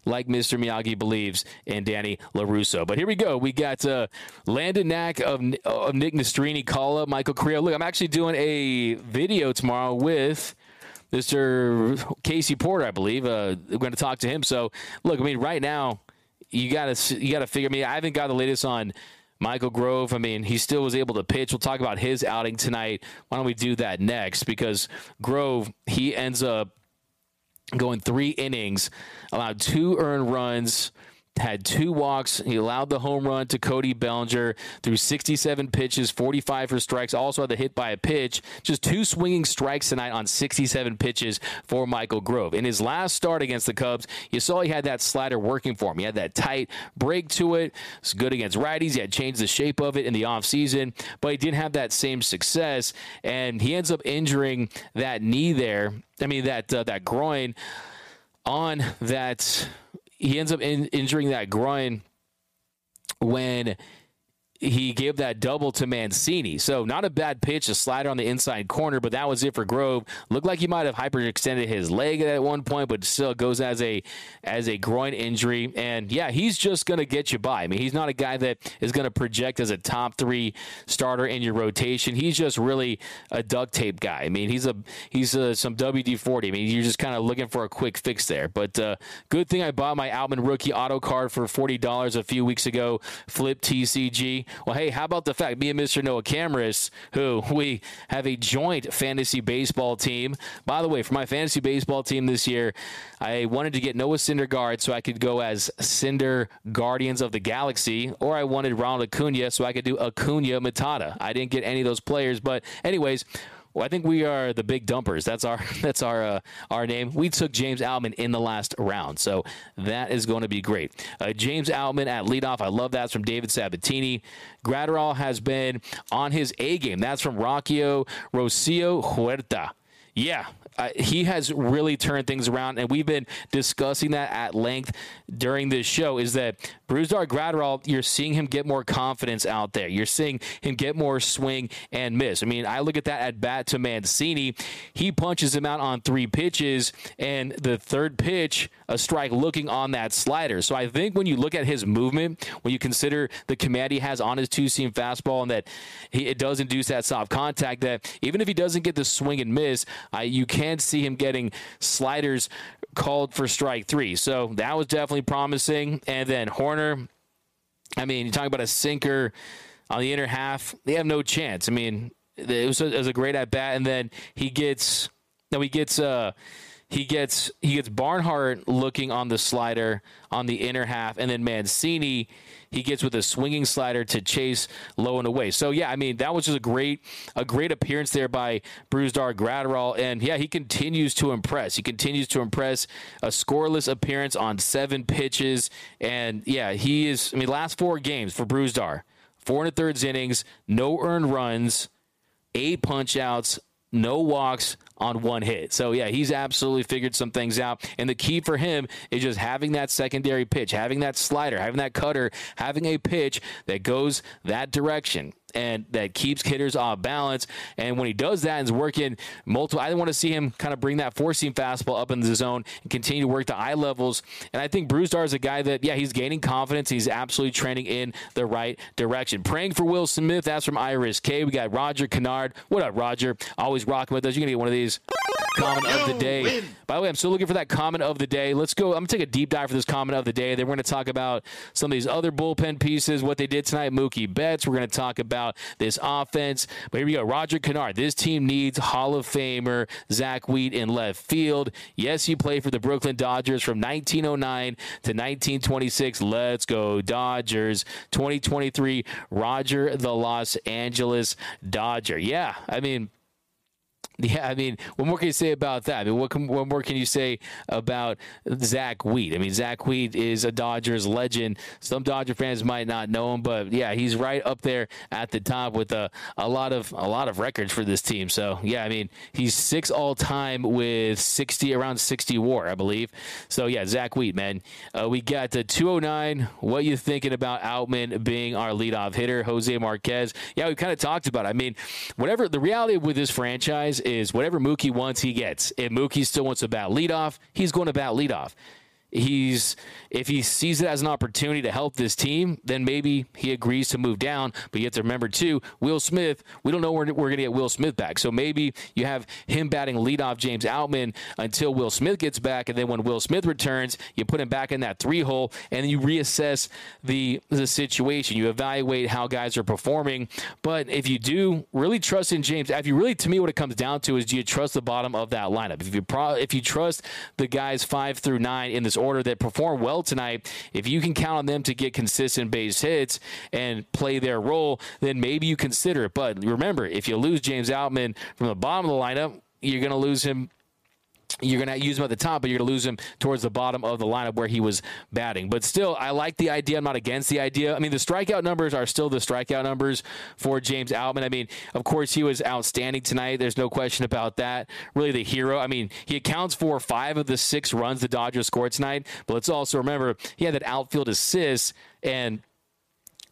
like Mister Miyagi believes in Danny LaRusso. But here we go. We got uh, Landon Knack of, of Nick Nastrini, call up Michael Carrillo. Look, I'm actually doing a video tomorrow with Mister Casey Porter, I believe. Uh, we're going to talk to him. So, look, I mean, right now, you got to you got to figure me. I haven't got the latest on Michael Grove. I mean, he still was able to pitch. We'll talk about his outing tonight. Why don't we do that next? Because Grove, he ends up going three innings, allowed two earned runs, had two walks. He allowed the home run to Cody Bellinger, threw sixty-seven pitches, forty-five for strikes. Also had the hit by a pitch. Just two swinging strikes tonight on sixty-seven pitches for Michael Grove. In his last start against the Cubs, you saw he had that slider working for him. He had that tight break to it. It's good against righties. He had changed the shape of it in the offseason, but he didn't have that same success, and he ends up injuring that knee there. I mean, that, uh, that groin on that... He ends up in, injuring that groin when he gave that double to Mancini. So not a bad pitch, a slider on the inside corner, but that was it for Grove. Looked like he might have hyperextended his leg at one point, but still goes as a as a groin injury. And, yeah, he's just going to get you by. I mean, he's not a guy that is going to project as a top three starter in your rotation. He's just really a duct tape guy. I mean, he's a he's a, some W D forty. I mean, you're just kind of looking for a quick fix there. But uh, good thing I bought my Outman rookie auto card for forty dollars a few weeks ago. Flip T C G. Well, hey, how about the fact me and Mister Noah Camrys, who we have a joint fantasy baseball team. By the way, for my fantasy baseball team this year, I wanted to get Noah Syndergaard so I could go as Cinder Guardians of the Galaxy, or I wanted Ronald Acuna so I could do Acuna Matata. I didn't get any of those players, but anyways, well, I think we are the big dumpers. That's our that's our uh, our name. We took James Outman in the last round, so that is going to be great. Uh, James Outman at leadoff. I love that. It's from David Sabatini. Graterol has been on his A game. That's from Rocio Rocio Huerta. Yeah. Uh, he has really turned things around, and we've been discussing that at length during this show, is that Brusdar Graterol, you're seeing him get more confidence out there. You're seeing him get more swing and miss. I mean, I look at that at bat to Mancini. He punches him out on three pitches, and the third pitch, a strike looking on that slider. So I think when you look at his movement, when you consider the command he has on his two-seam fastball and that he, it does induce that soft contact, that even if he doesn't get the swing and miss, uh, you can't and see him getting sliders called for strike three. So that was definitely promising. And then Horner, I mean, you're talking about a sinker on the inner half. They have no chance. I mean, it was a, it was a great at bat. And then he gets, no, he gets, uh, he gets, he gets Barnhart looking on the slider on the inner half. And then Mancini, he gets with a swinging slider to chase low and away. So, yeah, I mean, that was just a great a great appearance there by Brusdar Graterol. And, yeah, he continues to impress. He continues to impress. A scoreless appearance on seven pitches. And, yeah, he is, I mean, last four games for Brusdar, four and a thirds innings, no earned runs, eight punch outs, no walks on one hit. So, yeah, he's absolutely figured some things out. And the key for him is just having that secondary pitch, having that slider, having that cutter, having a pitch that goes that direction and that keeps hitters off balance. And when he does that and is working multiple, I want to see him kind of bring that four-seam fastball up into the zone and continue to work the eye levels. And I think Brusdar is a guy that, yeah, he's gaining confidence. He's absolutely trending in the right direction. Praying for Will Smith. That's from Iris K. We got Roger Kennard. What up, Roger? Always rocking with us. You're going to get one of these. Comment of the day. By the way, I'm still looking for that comment of the day. Let's go. I'm going to take a deep dive for this comment of the day. Then we're going to talk about some of these other bullpen pieces, what they did tonight, Mookie Betts. We're going to talk about this offense. But here we go. Roger Kennard. This team needs Hall of Famer Zach Wheat in left field. Yes, he played for the Brooklyn Dodgers from nineteen oh nine to nineteen twenty-six. Let's go, Dodgers. twenty twenty-three, Roger the Los Angeles Dodger. Yeah, I mean... Yeah, I mean, what more can you say about that? I mean, what, can, what more can you say about Zach Wheat? I mean, Zach Wheat is a Dodgers legend. Some Dodger fans might not know him, but yeah, he's right up there at the top with a, a lot of a lot of records for this team. So yeah, I mean, he's sixth all time with sixty around sixty WAR, I believe. So yeah, Zach Wheat, man. Uh, we got the two oh nine. What you thinking about Outman being our leadoff hitter, Jose Marquez? Yeah, we kind of talked about it. I mean, whatever the reality with this franchise is, whatever Mookie wants, he gets. If Mookie still wants to bat leadoff, he's going to bat leadoff. He's if he sees it as an opportunity to help this team, then maybe he agrees to move down. But you have to remember too, Will Smith. We don't know where we're going to get Will Smith back, so maybe you have him batting leadoff James Outman until Will Smith gets back, and then when Will Smith returns, you put him back in that three hole, and you reassess the the situation. You evaluate how guys are performing. But if you do really trust in James, if you really, to me, what it comes down to is, do you trust the bottom of that lineup? If you pro, if you trust the guys five through nine in this order that performed well tonight, if you can count on them to get consistent base hits and play their role, then maybe you consider it. But remember, if you lose James Outman from the bottom of the lineup, you're going to lose him. You're going to use him at the top, but you're going to lose him towards the bottom of the lineup where he was batting. But still, I like the idea. I'm not against the idea. I mean, the strikeout numbers are still the strikeout numbers for James Outman. I mean, of course, he was outstanding tonight. There's no question about that. Really the hero. I mean, he accounts for five of the six runs the Dodgers scored tonight. But let's also remember, he had that outfield assist, and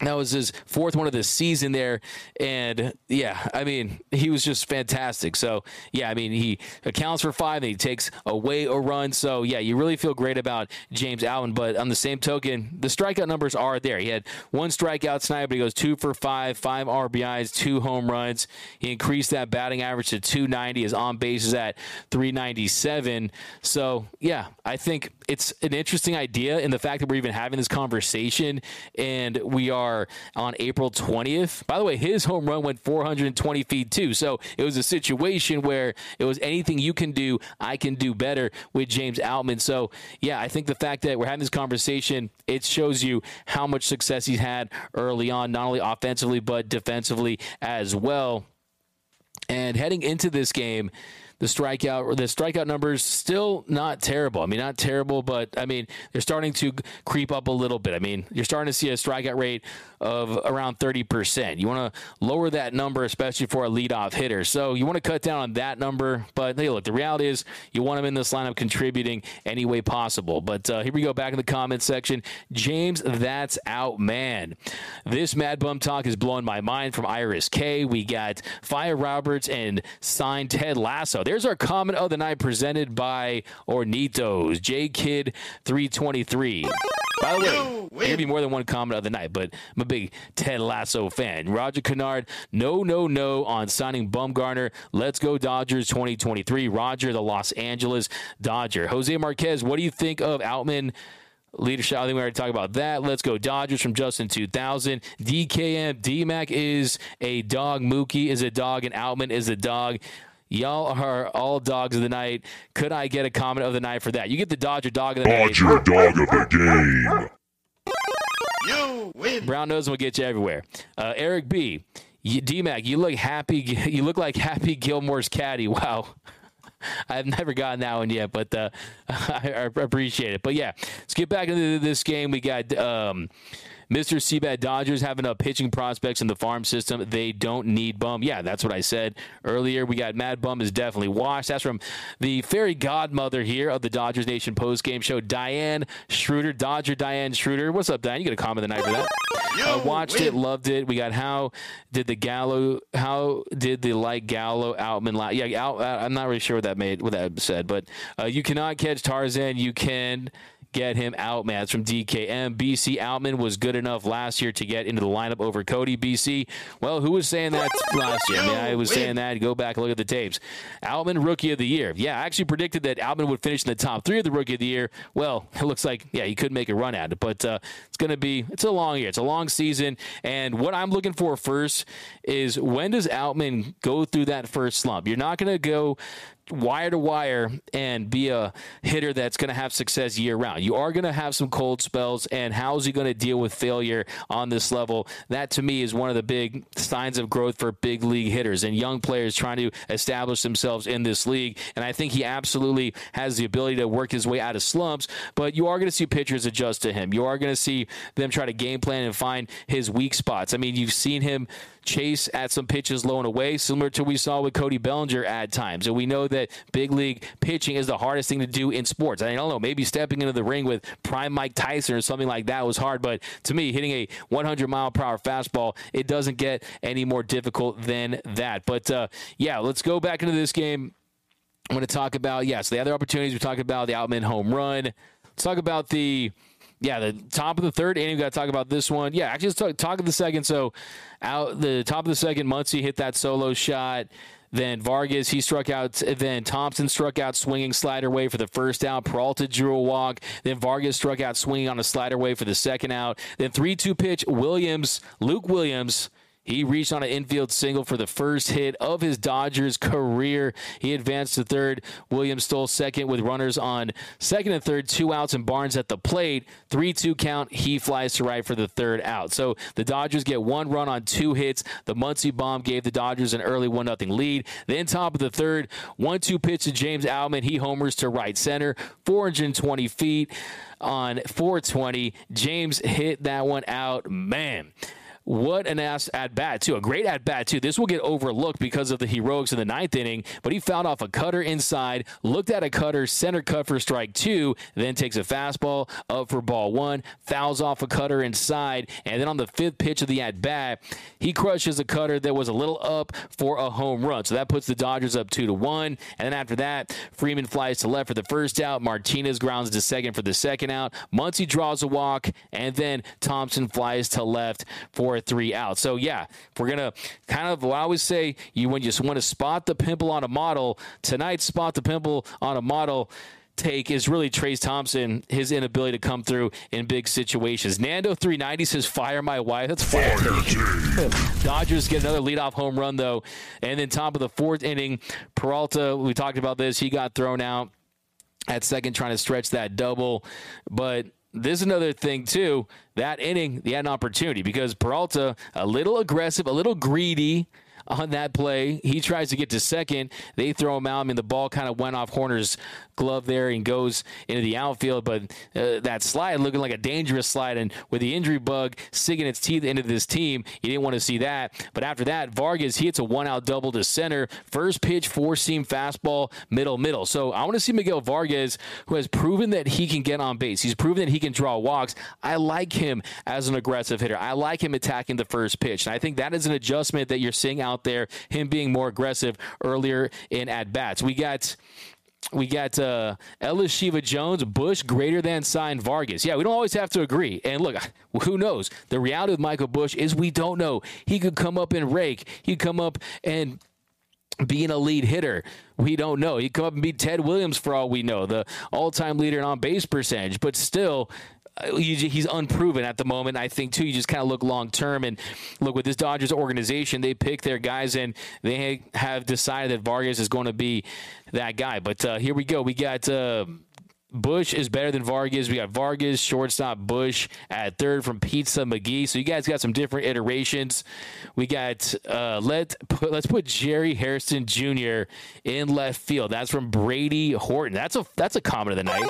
That was his fourth one of the season there. And, yeah, I mean, he was just fantastic. So, yeah, I mean, he accounts for five, and he takes away a run. So, yeah, you really feel great about James Outman. But on the same token, the strikeout numbers are there. He had one strikeout tonight, but he goes two for five, five R B Is, two home runs. He increased that batting average to two ninety. His on base is at three ninety-seven. So, yeah, I think it's an interesting idea in the fact that we're even having this conversation, and we are on April twentieth. By the way, his home run went four hundred twenty feet too, so it was a situation where it was anything you can do, I can do better with James Outman. So yeah, I think the fact that we're having this conversation, it shows you how much success he's had early on, not only offensively but defensively as well. And heading into this game, The strikeout, the strikeout numbers still not terrible. I mean, not terrible, but I mean, they're starting to creep up a little bit. I mean, you're starting to see a strikeout rate of around thirty percent. You want to lower that number, especially for a leadoff hitter. So you want to cut down on that number. But hey, look, the reality is you want him in this lineup contributing any way possible. But uh, here we go back in the comment section. James, that's out, man. This Mad Bum talk is blowing my mind from Iris K. We got Fire Roberts and signed Ted Lasso. There's our comment of the night presented by Hornitos, J Kid three twenty-three. By the way, there could be more than one comment of the night, but I'm a big Ted Lasso fan. Roger Kennard, no, no, no on signing Bumgarner. Let's go Dodgers twenty twenty-three. Roger, the Los Angeles Dodger. Jose Marquez, what do you think of Outman? Leadership, I think we already talked about that. Let's go Dodgers from Justin two thousand. D K M, D-Mac is a dog. Mookie is a dog, and Outman is a dog. Y'all are all dogs of the night. Could I get a comment of the night for that? You get the Dodger dog of the Dodger night. Dodger dog of the game. You win. Brown nose will get you everywhere. Uh, Eric B. D-Mac, you look happy. You look like Happy Gilmore's caddy. Wow. I've never gotten that one yet, but uh, I, I appreciate it. But, yeah, let's get back into this game. We got um, – Mister Seabad, Dodgers have enough pitching prospects in the farm system. They don't need Bum. Yeah, that's what I said earlier. We got Mad Bum is definitely washed. That's from the fairy godmother here of the Dodgers Nation postgame show, Diane Schroeder. Dodger Diane Schroeder. What's up, Diane? You got a comment of the night for that. Uh, watched it, loved it. We got how did the Gallo, how did the like Gallo Outman? Lie? Yeah, out, I'm not really sure what that made, what that said, but uh, you cannot catch Tarzan. You can get him out, man. It's from D K M. B C Outman was good enough last year to get into the lineup over Cody. B C, well, who was saying that last year? I mean, I was saying that. Go back and look at the tapes. Outman, Rookie of the Year. Yeah, I actually predicted that Outman would finish in the top three of the Rookie of the Year. Well, it looks like, yeah, he could make a run at it, but uh, it's going to be, it's a long year. It's a long season, and what I'm looking for first is when does Outman go through that first slump? You're not going to go wire to wire and be a hitter that's going to have success year round. You are going to have some cold spells, and how is he going to deal with failure on this level? That to me is one of the big signs of growth for big league hitters and young players trying to establish themselves in this league. And I think he absolutely has the ability to work his way out of slumps, but you are going to see pitchers adjust to him. You are going to see them try to game plan and find his weak spots. I mean, you've seen him chase at some pitches low and away, similar to what we saw with Cody Bellinger at times. And we know that big league pitching is the hardest thing to do in sports. I don't know, maybe stepping into the ring with prime Mike Tyson or something like that was hard, but to me, hitting a one hundred mile per hour fastball, it doesn't get any more difficult than that. But uh, yeah, let's go back into this game. I'm going to talk about, yes, yeah, so the other opportunities we talked about, the Outman home run. Let's talk about the Yeah, the top of the third inning, we've got to talk about this one. Yeah, actually, let's talk, talk of the second. So, out the top of the second, Muncy hit that solo shot. Then Vargas, he struck out. Then Thompson struck out swinging slider way for the first out. Peralta drew a walk. Then Vargas struck out swinging on a slider way for the second out. Then three two pitch, Williams, Luke Williams. He reached on an infield single for the first hit of his Dodgers career. He advanced to third. Williams stole second with runners on second and third, two outs, and Barnes at the plate. three two count. He flies to right for the third out. So the Dodgers get one run on two hits. The Muncy bomb gave the Dodgers an early one nothing lead. Then top of the third, one two pitch to James Outman. He homers to right center, four hundred twenty feet on four twenty. James hit that one out. Man. What an ass at-bat, too. A great at-bat, too. This will get overlooked because of the heroics in the ninth inning, but he fouled off a cutter inside, looked at a cutter, center cut for strike two, then takes a fastball up for ball one, fouls off a cutter inside, and then on the fifth pitch of the at-bat, he crushes a cutter that was a little up for a home run. So that puts the Dodgers up two to one, and then after that, Freeman flies to left for the first out, Martinez grounds to second for the second out, Muncy draws a walk, and then Thompson flies to left for a three out. So yeah, if we're gonna kind of, well, I always say, you when you want to spot the pimple on a model, tonight's spot the pimple on a model take is really Trayce Thompson, his inability to come through in big situations. Nando three ninety says, fire my wife. That's fire. Dodgers get another leadoff home run, though. And then top of the fourth inning, Peralta, we talked about this, he got thrown out at second trying to stretch that double. But this is another thing, too. That inning, they had an opportunity because Peralta, a little aggressive, a little greedy on that play. He tries to get to second. They throw him out. I mean, the ball kind of went off Horner's glove there and goes into the outfield. But uh, that slide looking like a dangerous slide. And with the injury bug sinking its teeth into this team, you didn't want to see that. But after that, Vargas, he hits a one-out double to center. First pitch, four-seam fastball, middle, middle. So I want to see Miguel Vargas, who has proven that he can get on base. He's proven that he can draw walks. I like him as an aggressive hitter. I like him attacking the first pitch. And I think that is an adjustment that you're seeing out there, him being more aggressive earlier in at-bats. We got... We got uh, Ellis, Shiva Jones, Busch, greater than sign, Vargas. Yeah, we don't always have to agree. And look, who knows? The reality with Michael Busch is we don't know. He could come up and rake. He could come up and be an elite hitter. We don't know. He could come up and beat Ted Williams for all we know, the all-time leader in on-base percentage. But still, he's unproven at the moment. I think, too, you just kind of look long-term. And look, with this Dodgers organization, they pick their guys, and they have decided that Vargas is going to be that guy. But uh, here we go. We got uh, Busch is better than Vargas. We got Vargas, shortstop, Busch at third from Pizza McGee. So you guys got some different iterations. We got uh, let put, let's put Jerry Hairston Junior in left field. That's from Brady Horton. That's a that's a comment of the night.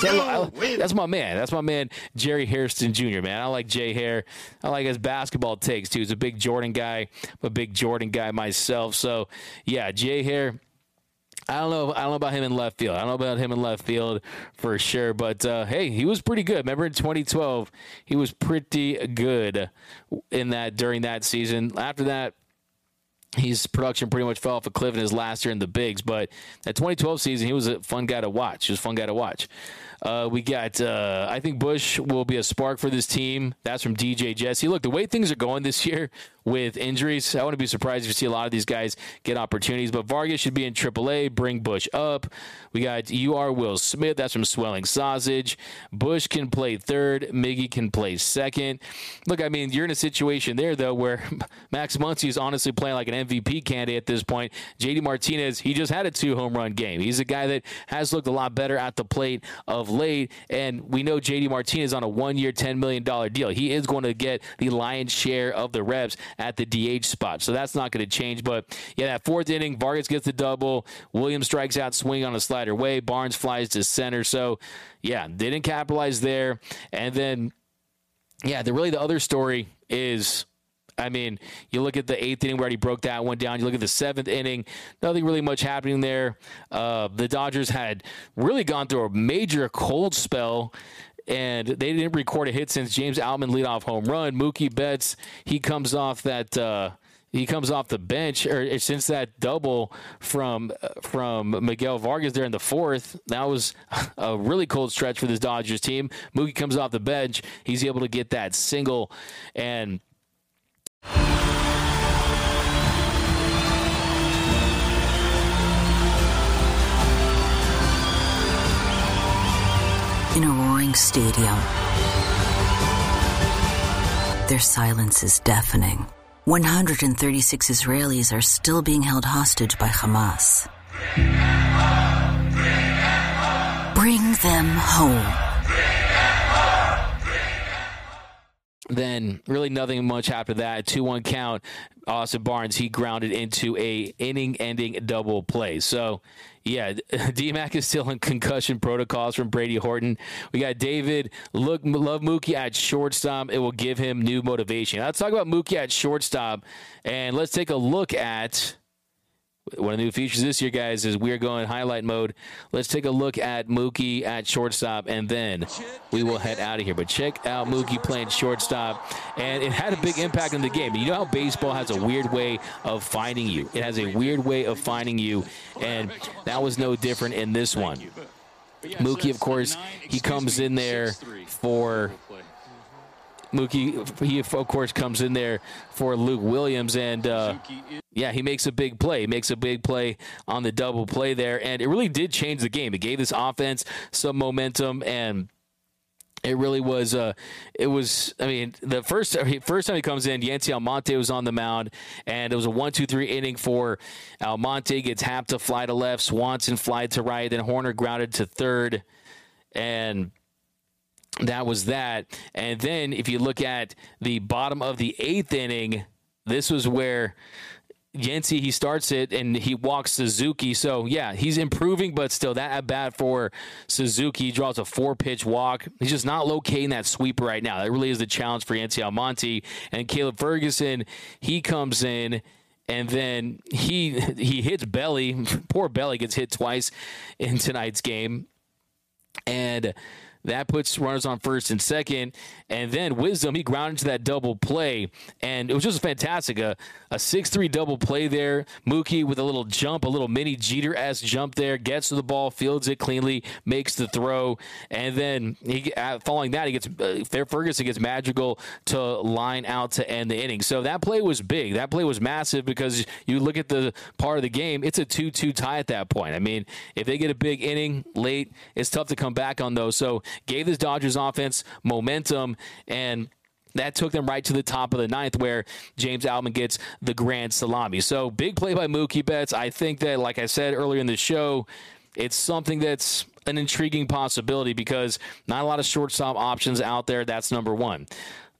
Hello, I, that's my man. That's my man, Jerry Hairston Junior, man. I like Jay Hair. I like his basketball takes, too. He's a big Jordan guy. I'm a big Jordan guy myself. So, yeah, Jay Hair. I don't know. I don't know about him in left field. I don't know about him in left field for sure. But, uh, hey, he was pretty good. Remember in twenty twelve, he was pretty good in that during that season. After that, his production pretty much fell off a cliff in his last year in the bigs, but that twenty twelve season, he was a fun guy to watch. He was a fun guy to watch. Uh, we got, uh, I think Busch will be a spark for this team. That's from D J Jesse. Look, the way things are going this year with injuries, I wouldn't be surprised if you see a lot of these guys get opportunities, but Vargas should be in triple A. Bring Busch up. We got you are Will Smith. That's from Swelling Sausage. Busch can play third. Miggy can play second. Look, I mean, you're in a situation there, though, where Max Muncy is honestly playing like an M V P candidate at this point. J D Martinez, he just had a two home run game. He's a guy that has looked a lot better at the plate of late, and we know J D Martinez on a one-year, ten million dollars deal. He is going to get the lion's share of the reps at the D H spot, so that's not going to change. But yeah, that fourth inning, Vargas gets the double. Williams strikes out swinging on a slider way. Barnes flies to center. So yeah, they didn't capitalize there. And then yeah, the really the other story is, I mean, you look at the eighth inning, we already broke that one down. You look at the seventh inning, nothing really much happening there. Uh, the Dodgers had really gone through a major cold spell, and they didn't record a hit since James Outman leadoff home run. Mookie Betts, he comes off that uh, he comes off the bench, or since that double from from Miguel Vargas there in the fourth. That was a really cold stretch for this Dodgers team. Mookie comes off the bench, he's able to get that single, and in a roaring stadium, their silence is deafening. one hundred thirty-six Israelis are still being held hostage by Hamas. Bring them home. Bring them home. Then really nothing much after that. two one count Austin Barnes, he grounded into a inning-ending double play. So, yeah, D-Mac is still in concussion protocols from Brady Horton. We got David Look, Love Mookie at shortstop. It will give him new motivation. Let's talk about Mookie at shortstop, and let's take a look at one of the new features this year, guys, is we're going highlight mode. Let's take a look at Mookie at shortstop, and then we will head out of here. But check out Mookie playing shortstop, and it had a big impact on the game. You know how baseball has a weird way of finding you. It has a weird way of finding you, and that was no different in this one. Mookie, of course, he comes in there for... Mookie, he, of course, comes in there for Luke Williams, and, uh, yeah, he makes a big play. He makes a big play on the double play there, and it really did change the game. It gave this offense some momentum, and it really was uh, – it was – I mean, the first first time he comes in, Yency Almonte was on the mound, and it was a one two three inning for Almonte. Gets Happ to fly to left, Swanson fly to right, then Horner grounded to third, and – that was that. And then if you look at the bottom of the eighth inning, this was where Yency, he starts it, and he walks Suzuki. So, yeah, he's improving, but still that at-bat for Suzuki. He draws a four-pitch walk. He's just not locating that sweeper right now. That really is the challenge for Yency Almonte. And Caleb Ferguson, he comes in, and then he he hits Belly. Poor Belly gets hit twice in tonight's game. And that puts runners on first and second. And then Wisdom, he grounded to that double play. And it was just fantastic. A, a six three double play there. Mookie with a little jump, a little mini Jeter-esque jump there. Gets to the ball, fields it cleanly, makes the throw. And then he, following that, he gets uh, Ferguson gets Madrigal to line out to end the inning. So that play was big. That play was massive because you look at the part of the game, it's a two two tie at that point. I mean, if they get a big inning late, it's tough to come back on those. So gave this Dodgers offense momentum, and that took them right to the top of the ninth where James Outman gets the grand salami. So big play by Mookie Betts. I think that, like I said earlier in the show, it's something that's an intriguing possibility because not a lot of shortstop options out there. That's number one.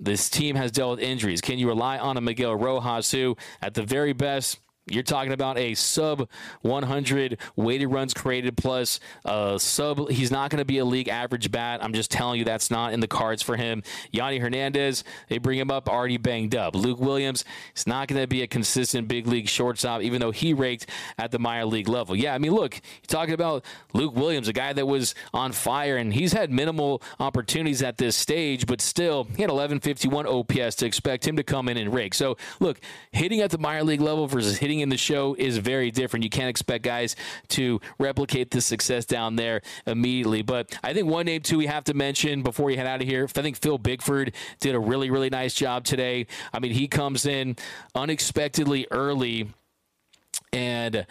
This team has dealt with injuries. Can you rely on a Miguel Rojas who, at the very best, you're talking about a sub one hundred weighted runs created plus uh, sub. He's not going to be a league average bat. I'm just telling you that's not in the cards for him. Yandy Hernandez, they bring him up already banged up. Luke Williams, it's not going to be a consistent big league shortstop, even though he raked at the minor league level. Yeah, I mean, look, you're talking about Luke Williams, a guy that was on fire, and he's had minimal opportunities at this stage, but still, he had eleven fifty-one O P S to expect him to come in and rake. So, look, hitting at the minor league level versus hitting in the show is very different. You can't expect guys to replicate the success down there immediately. But I think one name, too, we have to mention before we head out of here, I think Phil Bickford did a really, really nice job today. I mean, he comes in unexpectedly early, and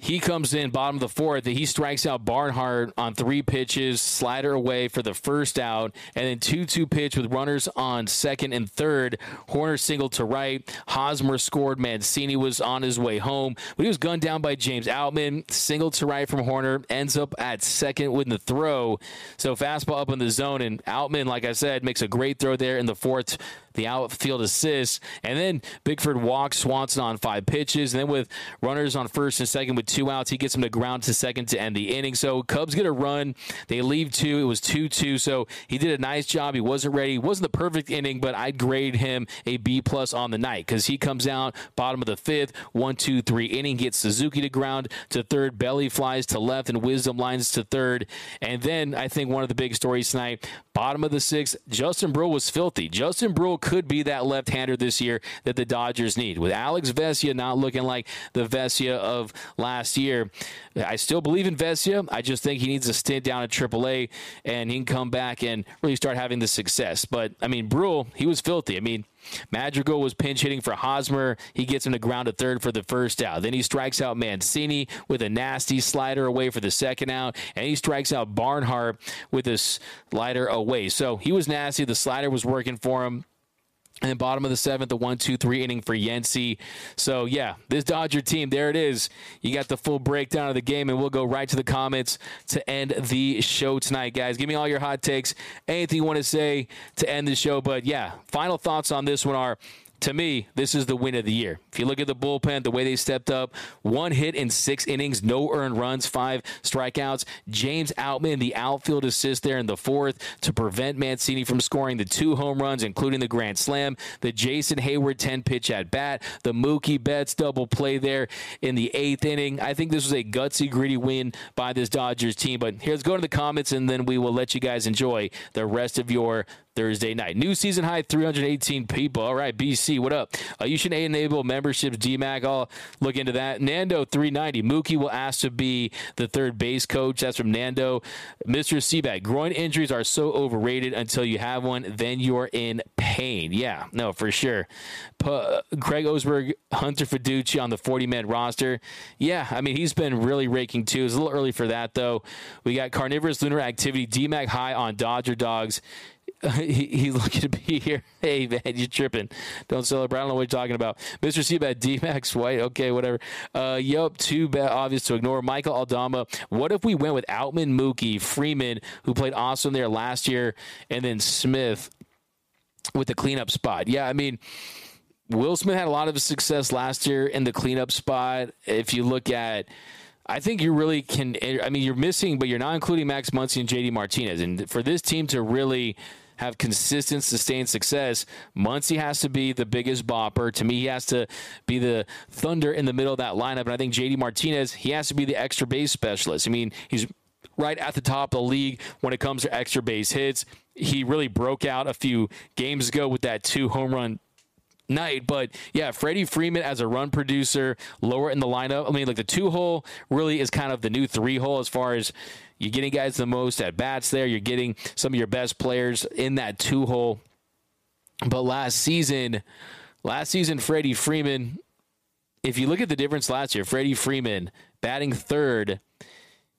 he comes in bottom of the fourth, and he strikes out Barnhart on three pitches, slider away for the first out, and then two two pitch with runners on second and third. Horner singled to right. Hosmer scored. Mancini was on his way home, but he was gunned down by James Outman. Singled to right from Horner, ends up at second with the throw. So fastball up in the zone, and Outman, like I said, makes a great throw there in the fourth, the outfield assist, and then Bickford walks Swanson on five pitches, and then with runners on first and second with two outs, he gets him to ground to second to end the inning. So Cubs get a run. They leave two. It was two two, so he did a nice job. He wasn't ready. It wasn't the perfect inning, but I'd grade him a B plus on the night because he comes out bottom of the fifth, one, two, three inning, gets Suzuki to ground to third, Belly flies to left, and Wisdom lines to third. And then I think one of the big stories tonight, bottom of the sixth, Justin Breaux was filthy. Justin Breaux could be that left-hander this year that the Dodgers need. With Alex Vesia not looking like the Vesia of last year, I still believe in Vesia. I just think he needs a stint down at triple A, and he can come back and really start having the success. But, I mean, Breaux, he was filthy. I mean, Madrigal was pinch hitting for Hosmer. He gets him to ground to third for the first out. Then he strikes out Mancini with a nasty slider away for the second out, and he strikes out Barnhart with a slider away. So he was nasty. The slider was working for him. And then bottom of the seventh, the one, two, three inning for Yency. So, yeah, this Dodger team, there it is. You got the full breakdown of the game, and we'll go right to the comments to end the show tonight, guys. Give me all your hot takes, anything you want to say to end the show. But, yeah, final thoughts on this one are to me, this is the win of the year. If you look at the bullpen, the way they stepped up, one hit in six innings, no earned runs, five strikeouts. James Outman, the outfield assist there in the fourth to prevent Mancini from scoring, the two home runs, including the grand slam, the Jason Heyward ten-pitch at-bat, the Mookie Betts double play there in the eighth inning. I think this was a gutsy, gritty win by this Dodgers team. But here, let's go to the comments, and then we will let you guys enjoy the rest of your Thursday night. New season high, three hundred eighteen people. All right, B C, what up? Uh, you should enable memberships, D MAC. I'll look into that. Nando, three ninety. Mookie will ask to be the third base coach. That's from Nando. Mister Seaback, groin injuries are so overrated until you have one. Then you're in pain. Yeah, no, for sure. P- Craig Osberg, Hunter Fiducci on the forty-man roster. Yeah, I mean, he's been really raking, too. It's a little early for that, though. We got carnivorous lunar activity, D MAC high on Dodger dogs. He, he's looking to be here. Hey, man, you're tripping. Don't celebrate. I don't know what you're talking about. Mister Seabat, D-Max White. Okay, whatever. Uh, yup, too bad, obvious to ignore. Michael Aldama. What if we went with Outman, Mookie, Freeman, who played awesome there last year, and then Smith with the cleanup spot? Yeah, I mean, Will Smith had a lot of success last year in the cleanup spot. If you look at, I think you really can, I mean, you're missing, but you're not including Max Muncy and J D Martinez. And for this team to really have consistent, sustained success, Muncy has to be the biggest bopper. To me, he has to be the thunder in the middle of that lineup. And I think J D Martinez, he has to be the extra base specialist. I mean, he's right at the top of the league when it comes to extra base hits. He really broke out a few games ago with that two home run night. But yeah, Freddie Freeman as a run producer, lower in the lineup. I mean, like the two hole really is kind of the new three hole as far as you're getting guys the most at bats there. You're getting some of your best players in that two hole. But last season, last season, Freddie Freeman, if you look at the difference last year, Freddie Freeman batting third,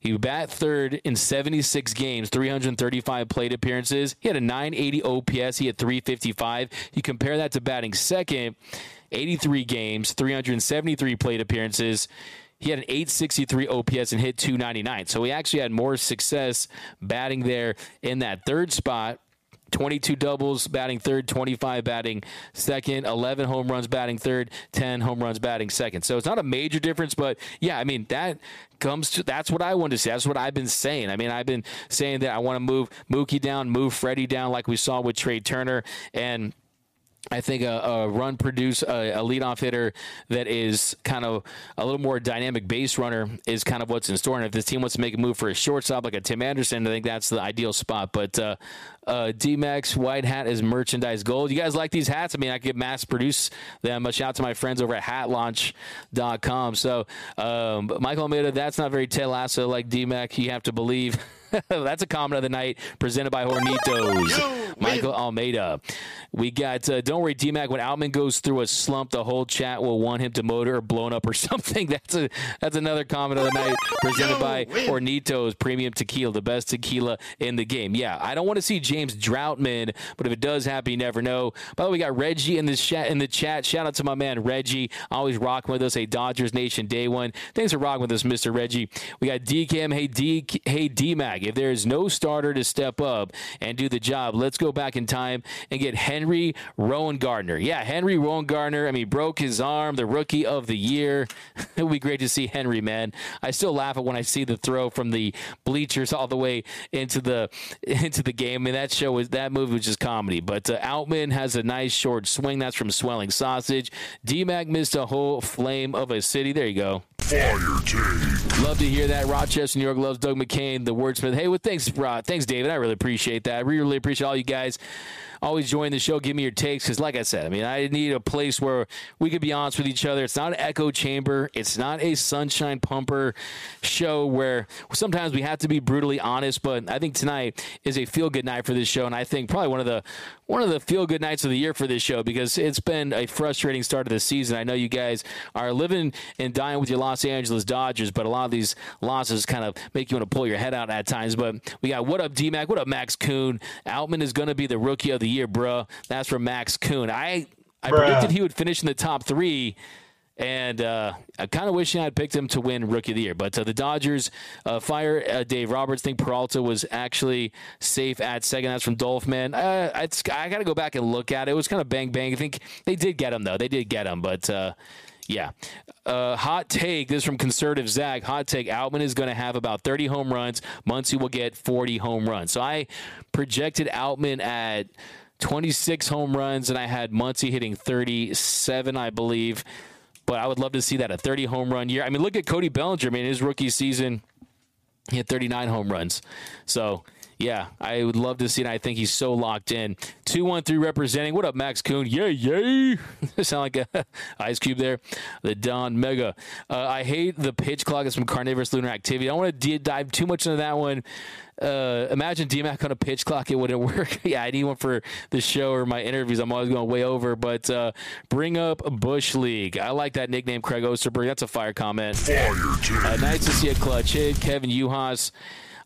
he bat third in seventy-six games, three hundred thirty-five plate appearances. He had a nine eighty O P S. He had three fifty-five. You compare that to batting second, eighty-three games, three hundred seventy-three plate appearances. He had an eight sixty-three O P S and hit two ninety-nine. So he actually had more success batting there in that third spot. twenty-two doubles batting third, twenty-five batting second, eleven home runs batting third, ten home runs batting second. So it's not a major difference, but yeah, I mean, that comes to, that's what I wanted to see. That's what I've been saying. I mean, I've been saying that I want to move Mookie down, move Freddie down, like we saw with Trey Turner. And I think a, a run produce, a, a leadoff hitter that is kind of a little more dynamic base runner is kind of what's in store. And if this team wants to make a move for a shortstop like a Tim Anderson, I think that's the ideal spot. But uh, uh, D-Max White hat is merchandise gold. You guys like these hats? I mean, I could mass produce them. A shout out to my friends over at hat launch dot com. So um, Michael Almeida, that's not very Ted Lasso like D-Mac. You have to believe. That's a comment of the night presented by Hornitos. Michael Almeida. We got, uh, don't worry, D-Mac, when Outman goes through a slump, the whole chat will want him to motor or blown up or something. That's a that's another comment of the night presented by Hornitos. Premium tequila, the best tequila in the game. Yeah, I don't want to see James Droutman, but if it does happen, you never know. By the way, we got Reggie in the, sh- in the chat. Shout out to my man, Reggie. Always rocking with us. Hey, Dodgers Nation day one. Thanks for rocking with us, Mister Reggie. We got D-Cam. Hey, D- hey D-Mac. If there is no starter to step up and do the job, let's go back in time and get Henry Rowan Gardner. Yeah, Henry Rowan Gardner. I mean, broke his arm, the rookie of the year. It would be great to see Henry, man. I still laugh at when I see the throw from the bleachers all the way into the into the game. I mean, that show was that movie was just comedy. But uh, Outman has a nice short swing. That's from Swelling Sausage. D-Mac missed a whole flame of a city. There you go. Fire take. Love to hear that. Rochester, New York loves Doug McCain, the wordsmith. Hey, well, thanks, Rod. Thanks, David. I really appreciate that. I really appreciate all you guys. Always join the show. Give me your takes because, like I said, I mean, I need a place where we could be honest with each other. It's not an echo chamber. It's not a sunshine pumper show where sometimes we have to be brutally honest. But I think tonight is a feel-good night for this show, and I think probably one of the one of the feel-good nights of the year for this show because it's been a frustrating start of the season. I know you guys are living and dying with your Los Angeles Dodgers, but a lot of these losses kind of make you want to pull your head out at times. But we got what up, D-Mac? What up, Max Kuhn? Outman is going to be the rookie of the year, bro. That's from Max Kuhn. I I Bruh. predicted he would finish in the top three, And uh, I kind of wish I had picked him to win Rookie of the Year. But uh, the Dodgers uh, fire uh, Dave Roberts. I think Peralta was actually safe at second. That's from Dolph, man. Uh, it's, I got to go back and look at it. It was kind of bang, bang. I think they did get him, though. They did get him. But, uh, yeah. Uh, hot take. This is from Conservative Zach. Hot take. Outman is going to have about thirty home runs. Muncy will get forty home runs. So I projected Outman at twenty-six home runs, and I had Muncy hitting thirty-seven, I believe. But I would love to see that, a thirty home run year. I mean, look at Cody Bellinger. I mean, his rookie season, he had thirty-nine home runs. So, yeah, I would love to see it. I think he's so locked in. two one three representing. What up, Max Kuhn? Yeah, yeah. Sound like a Ice Cube there. The Don Mega. Uh, I hate the pitch clock. It's from Carnivorous Lunar Activity. I don't want to dive too much into that one. Uh, imagine D MAC on a pitch clock. It wouldn't work. Yeah, I need one for the show or my interviews. I'm always going way over. But uh, bring up Bush League. I like that nickname, Craig Osterberg. That's a fire comment. Fire uh, nice to see a clutch hit. Kevin Yuhas.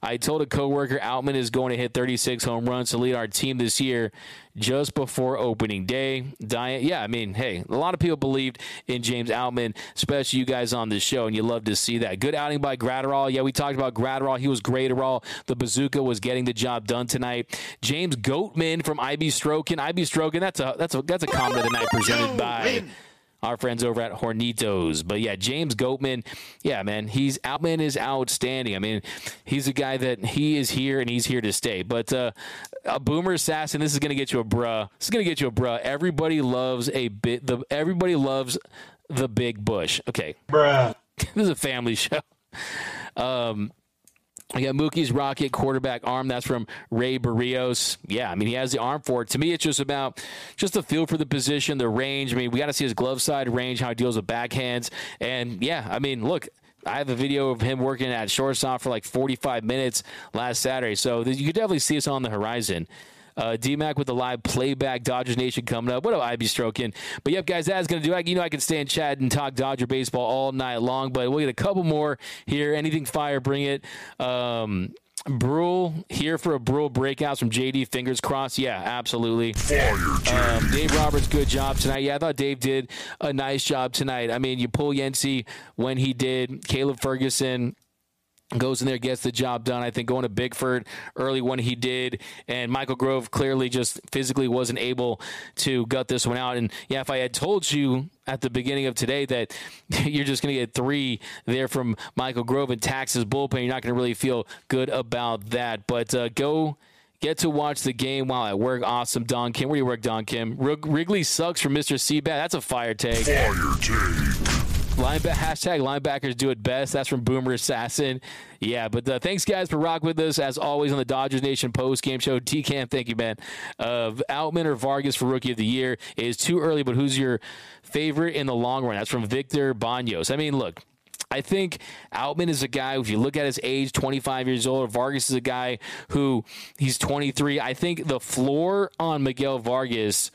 I told a coworker Outman is going to hit thirty-six home runs to lead our team this year just before opening day. Diet, yeah, I mean, hey, a lot of people believed in James Outman, especially you guys on this show, and you love to see that. Good outing by Graterol. Yeah, we talked about Graterol. He was Graterol. The bazooka was getting the job done tonight. James Goatman from I B Strokin. I B Strokin, that's a that's a that's a comment of the night presented by our friends over at Hornitos. But, yeah, James Goatman, yeah, man, he's Outman is outstanding. I mean, he's a guy that he is here and he's here to stay. But uh, a boomer assassin, this is going to get you a bruh. This is going to get you a bruh. Everybody loves a bit. The, everybody loves the big Bush. Okay. Bruh. This is a family show. Um. I got Mookie's rocket quarterback arm. That's from Ray Barrios. Yeah, I mean, he has the arm for it. To me, it's just about just the feel for the position, the range. I mean, we got to see his glove side range, how he deals with backhands. And, yeah, I mean, look, I have a video of him working at shortstop for like forty-five minutes last Saturday. So you could definitely see us on the horizon. Uh, D MAC with the live playback, Dodgers Nation coming up. What up, I B Strokin? But, yep, guys, that's going to do it. You know I can stay and chat and talk Dodger baseball all night long, but we'll get a couple more here. Anything fire, bring it. Um, Brule, here for a Brule breakout from J D. Fingers crossed. Yeah, absolutely. Fire, um, Dave Roberts, good job tonight. Yeah, I thought Dave did a nice job tonight. I mean, you pull Yency when he did. Caleb Ferguson goes in there, gets the job done. I think going to Bickford early when he did, and Michael Grove clearly just physically wasn't able to gut this one out. And, yeah, if I had told you at the beginning of today that you're just going to get three there from Michael Grove and tax his bullpen, you're not going to really feel good about that. But uh, go get to watch the game while at work. Awesome, Don Kim. Where do you work, Don Kim? R- Wrigley sucks for Mister Seabat. That's a fire take. Fire take. Lineback, hashtag linebackers do it best. That's from Boomer Assassin. Yeah, but uh, thanks, guys, for rocking with us. As always on the Dodgers Nation post-game show. D-Cam, thank you, man. Uh, Outman or Vargas for Rookie of the Year. It is too early, but who's your favorite in the long run? That's from Victor Banos. I mean, look, I think Outman is a guy, if you look at his age, twenty-five years old, or Vargas is a guy who he's twenty-three. I think the floor on Miguel Vargas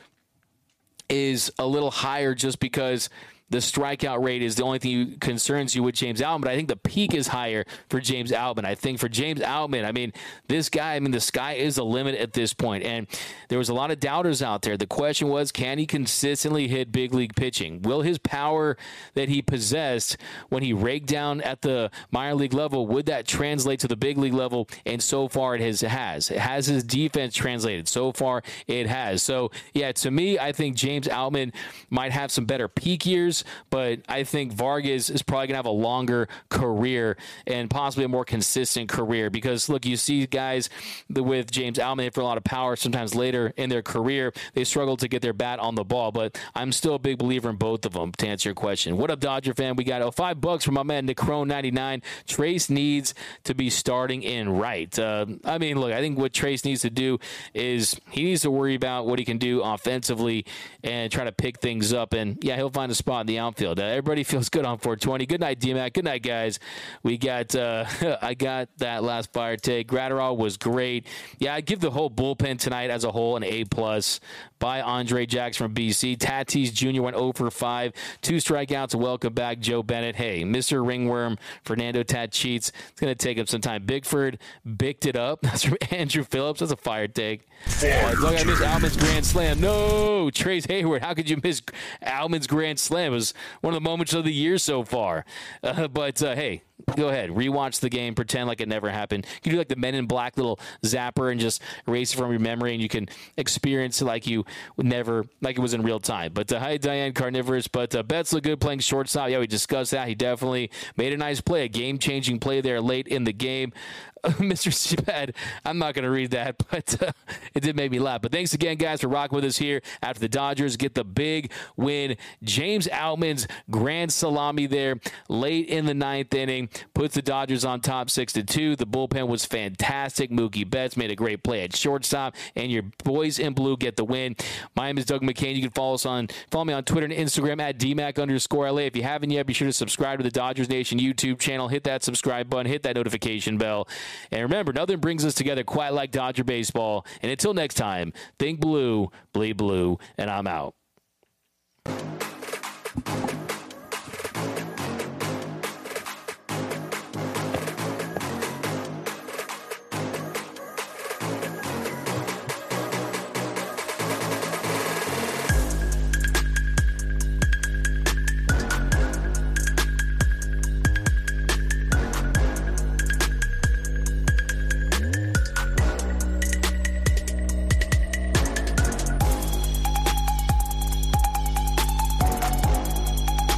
is a little higher just because – the strikeout rate is the only thing that concerns you with James Outman, but I think the peak is higher for James Outman. I think for James Outman, I mean, this guy, I mean, the sky is the limit at this point, and there was a lot of doubters out there. The question was, can he consistently hit big league pitching? Will his power that he possessed when he raked down at the minor league level, would that translate to the big league level? And so far it has. It has, it has his defense translated. So far it has. So, yeah, to me, I think James Outman might have some better peak years, but I think Vargas is probably going to have a longer career and possibly a more consistent career because, look, you see guys with James Outman for a lot of power sometimes later in their career. They struggle to get their bat on the ball, but I'm still a big believer in both of them, to answer your question. What up, Dodger fan? We got oh, five bucks from my man, Necrone ninety-nine. Trayce needs to be starting in right. Uh, I mean, look, I think what Trayce needs to do is he needs to worry about what he can do offensively and try to pick things up, and, yeah, he'll find a spot in the outfield. Uh, everybody feels good on four twenty. Good night, D MAC. Good night, guys. We got, uh, I got that last fire take. Graterol was great. Yeah, I give the whole bullpen tonight as a whole an A plus. By Andre Jackson from B C. Tatis Junior went oh for five. Two strikeouts. Welcome back, Joe Bennett. Hey, Mister Ringworm, Fernando Tatis. It's going to take him some time. Bickford bicked it up. That's from Andrew Phillips. That's a fire take. Fire uh, look, I missed Outman's grand slam. No! Trayce Heyward. How could you miss Outman's grand slam? was one of the moments of the year so far. Uh, but, uh, hey, go ahead. Rewatch the game. Pretend like it never happened. You can do like the Men in Black little zapper and just erase it from your memory, and you can experience it like you never, like it was in real time. But uh, hi, Diane Carnivorous. But uh, Betts looked good playing shortstop. Yeah, we discussed that. He definitely made a nice play, a game-changing play there late in the game. Uh, Mister Seabad, I'm not going to read that, but uh, it did make me laugh. But thanks again, guys, for rocking with us here after the Dodgers get the big win. James Outman's grand salami there late in the ninth inning puts the Dodgers on top six to two. The bullpen was fantastic. Mookie Betts made a great play at shortstop, and your boys in blue get the win. My name is Doug McCain. You can follow us on follow me on Twitter and Instagram at DMac underscore LA. If you haven't yet, be sure to subscribe to the Dodgers Nation YouTube channel. Hit that subscribe button. Hit that notification bell. And remember, nothing brings us together quite like Dodger baseball. And until next time, think blue, bleed blue, and I'm out.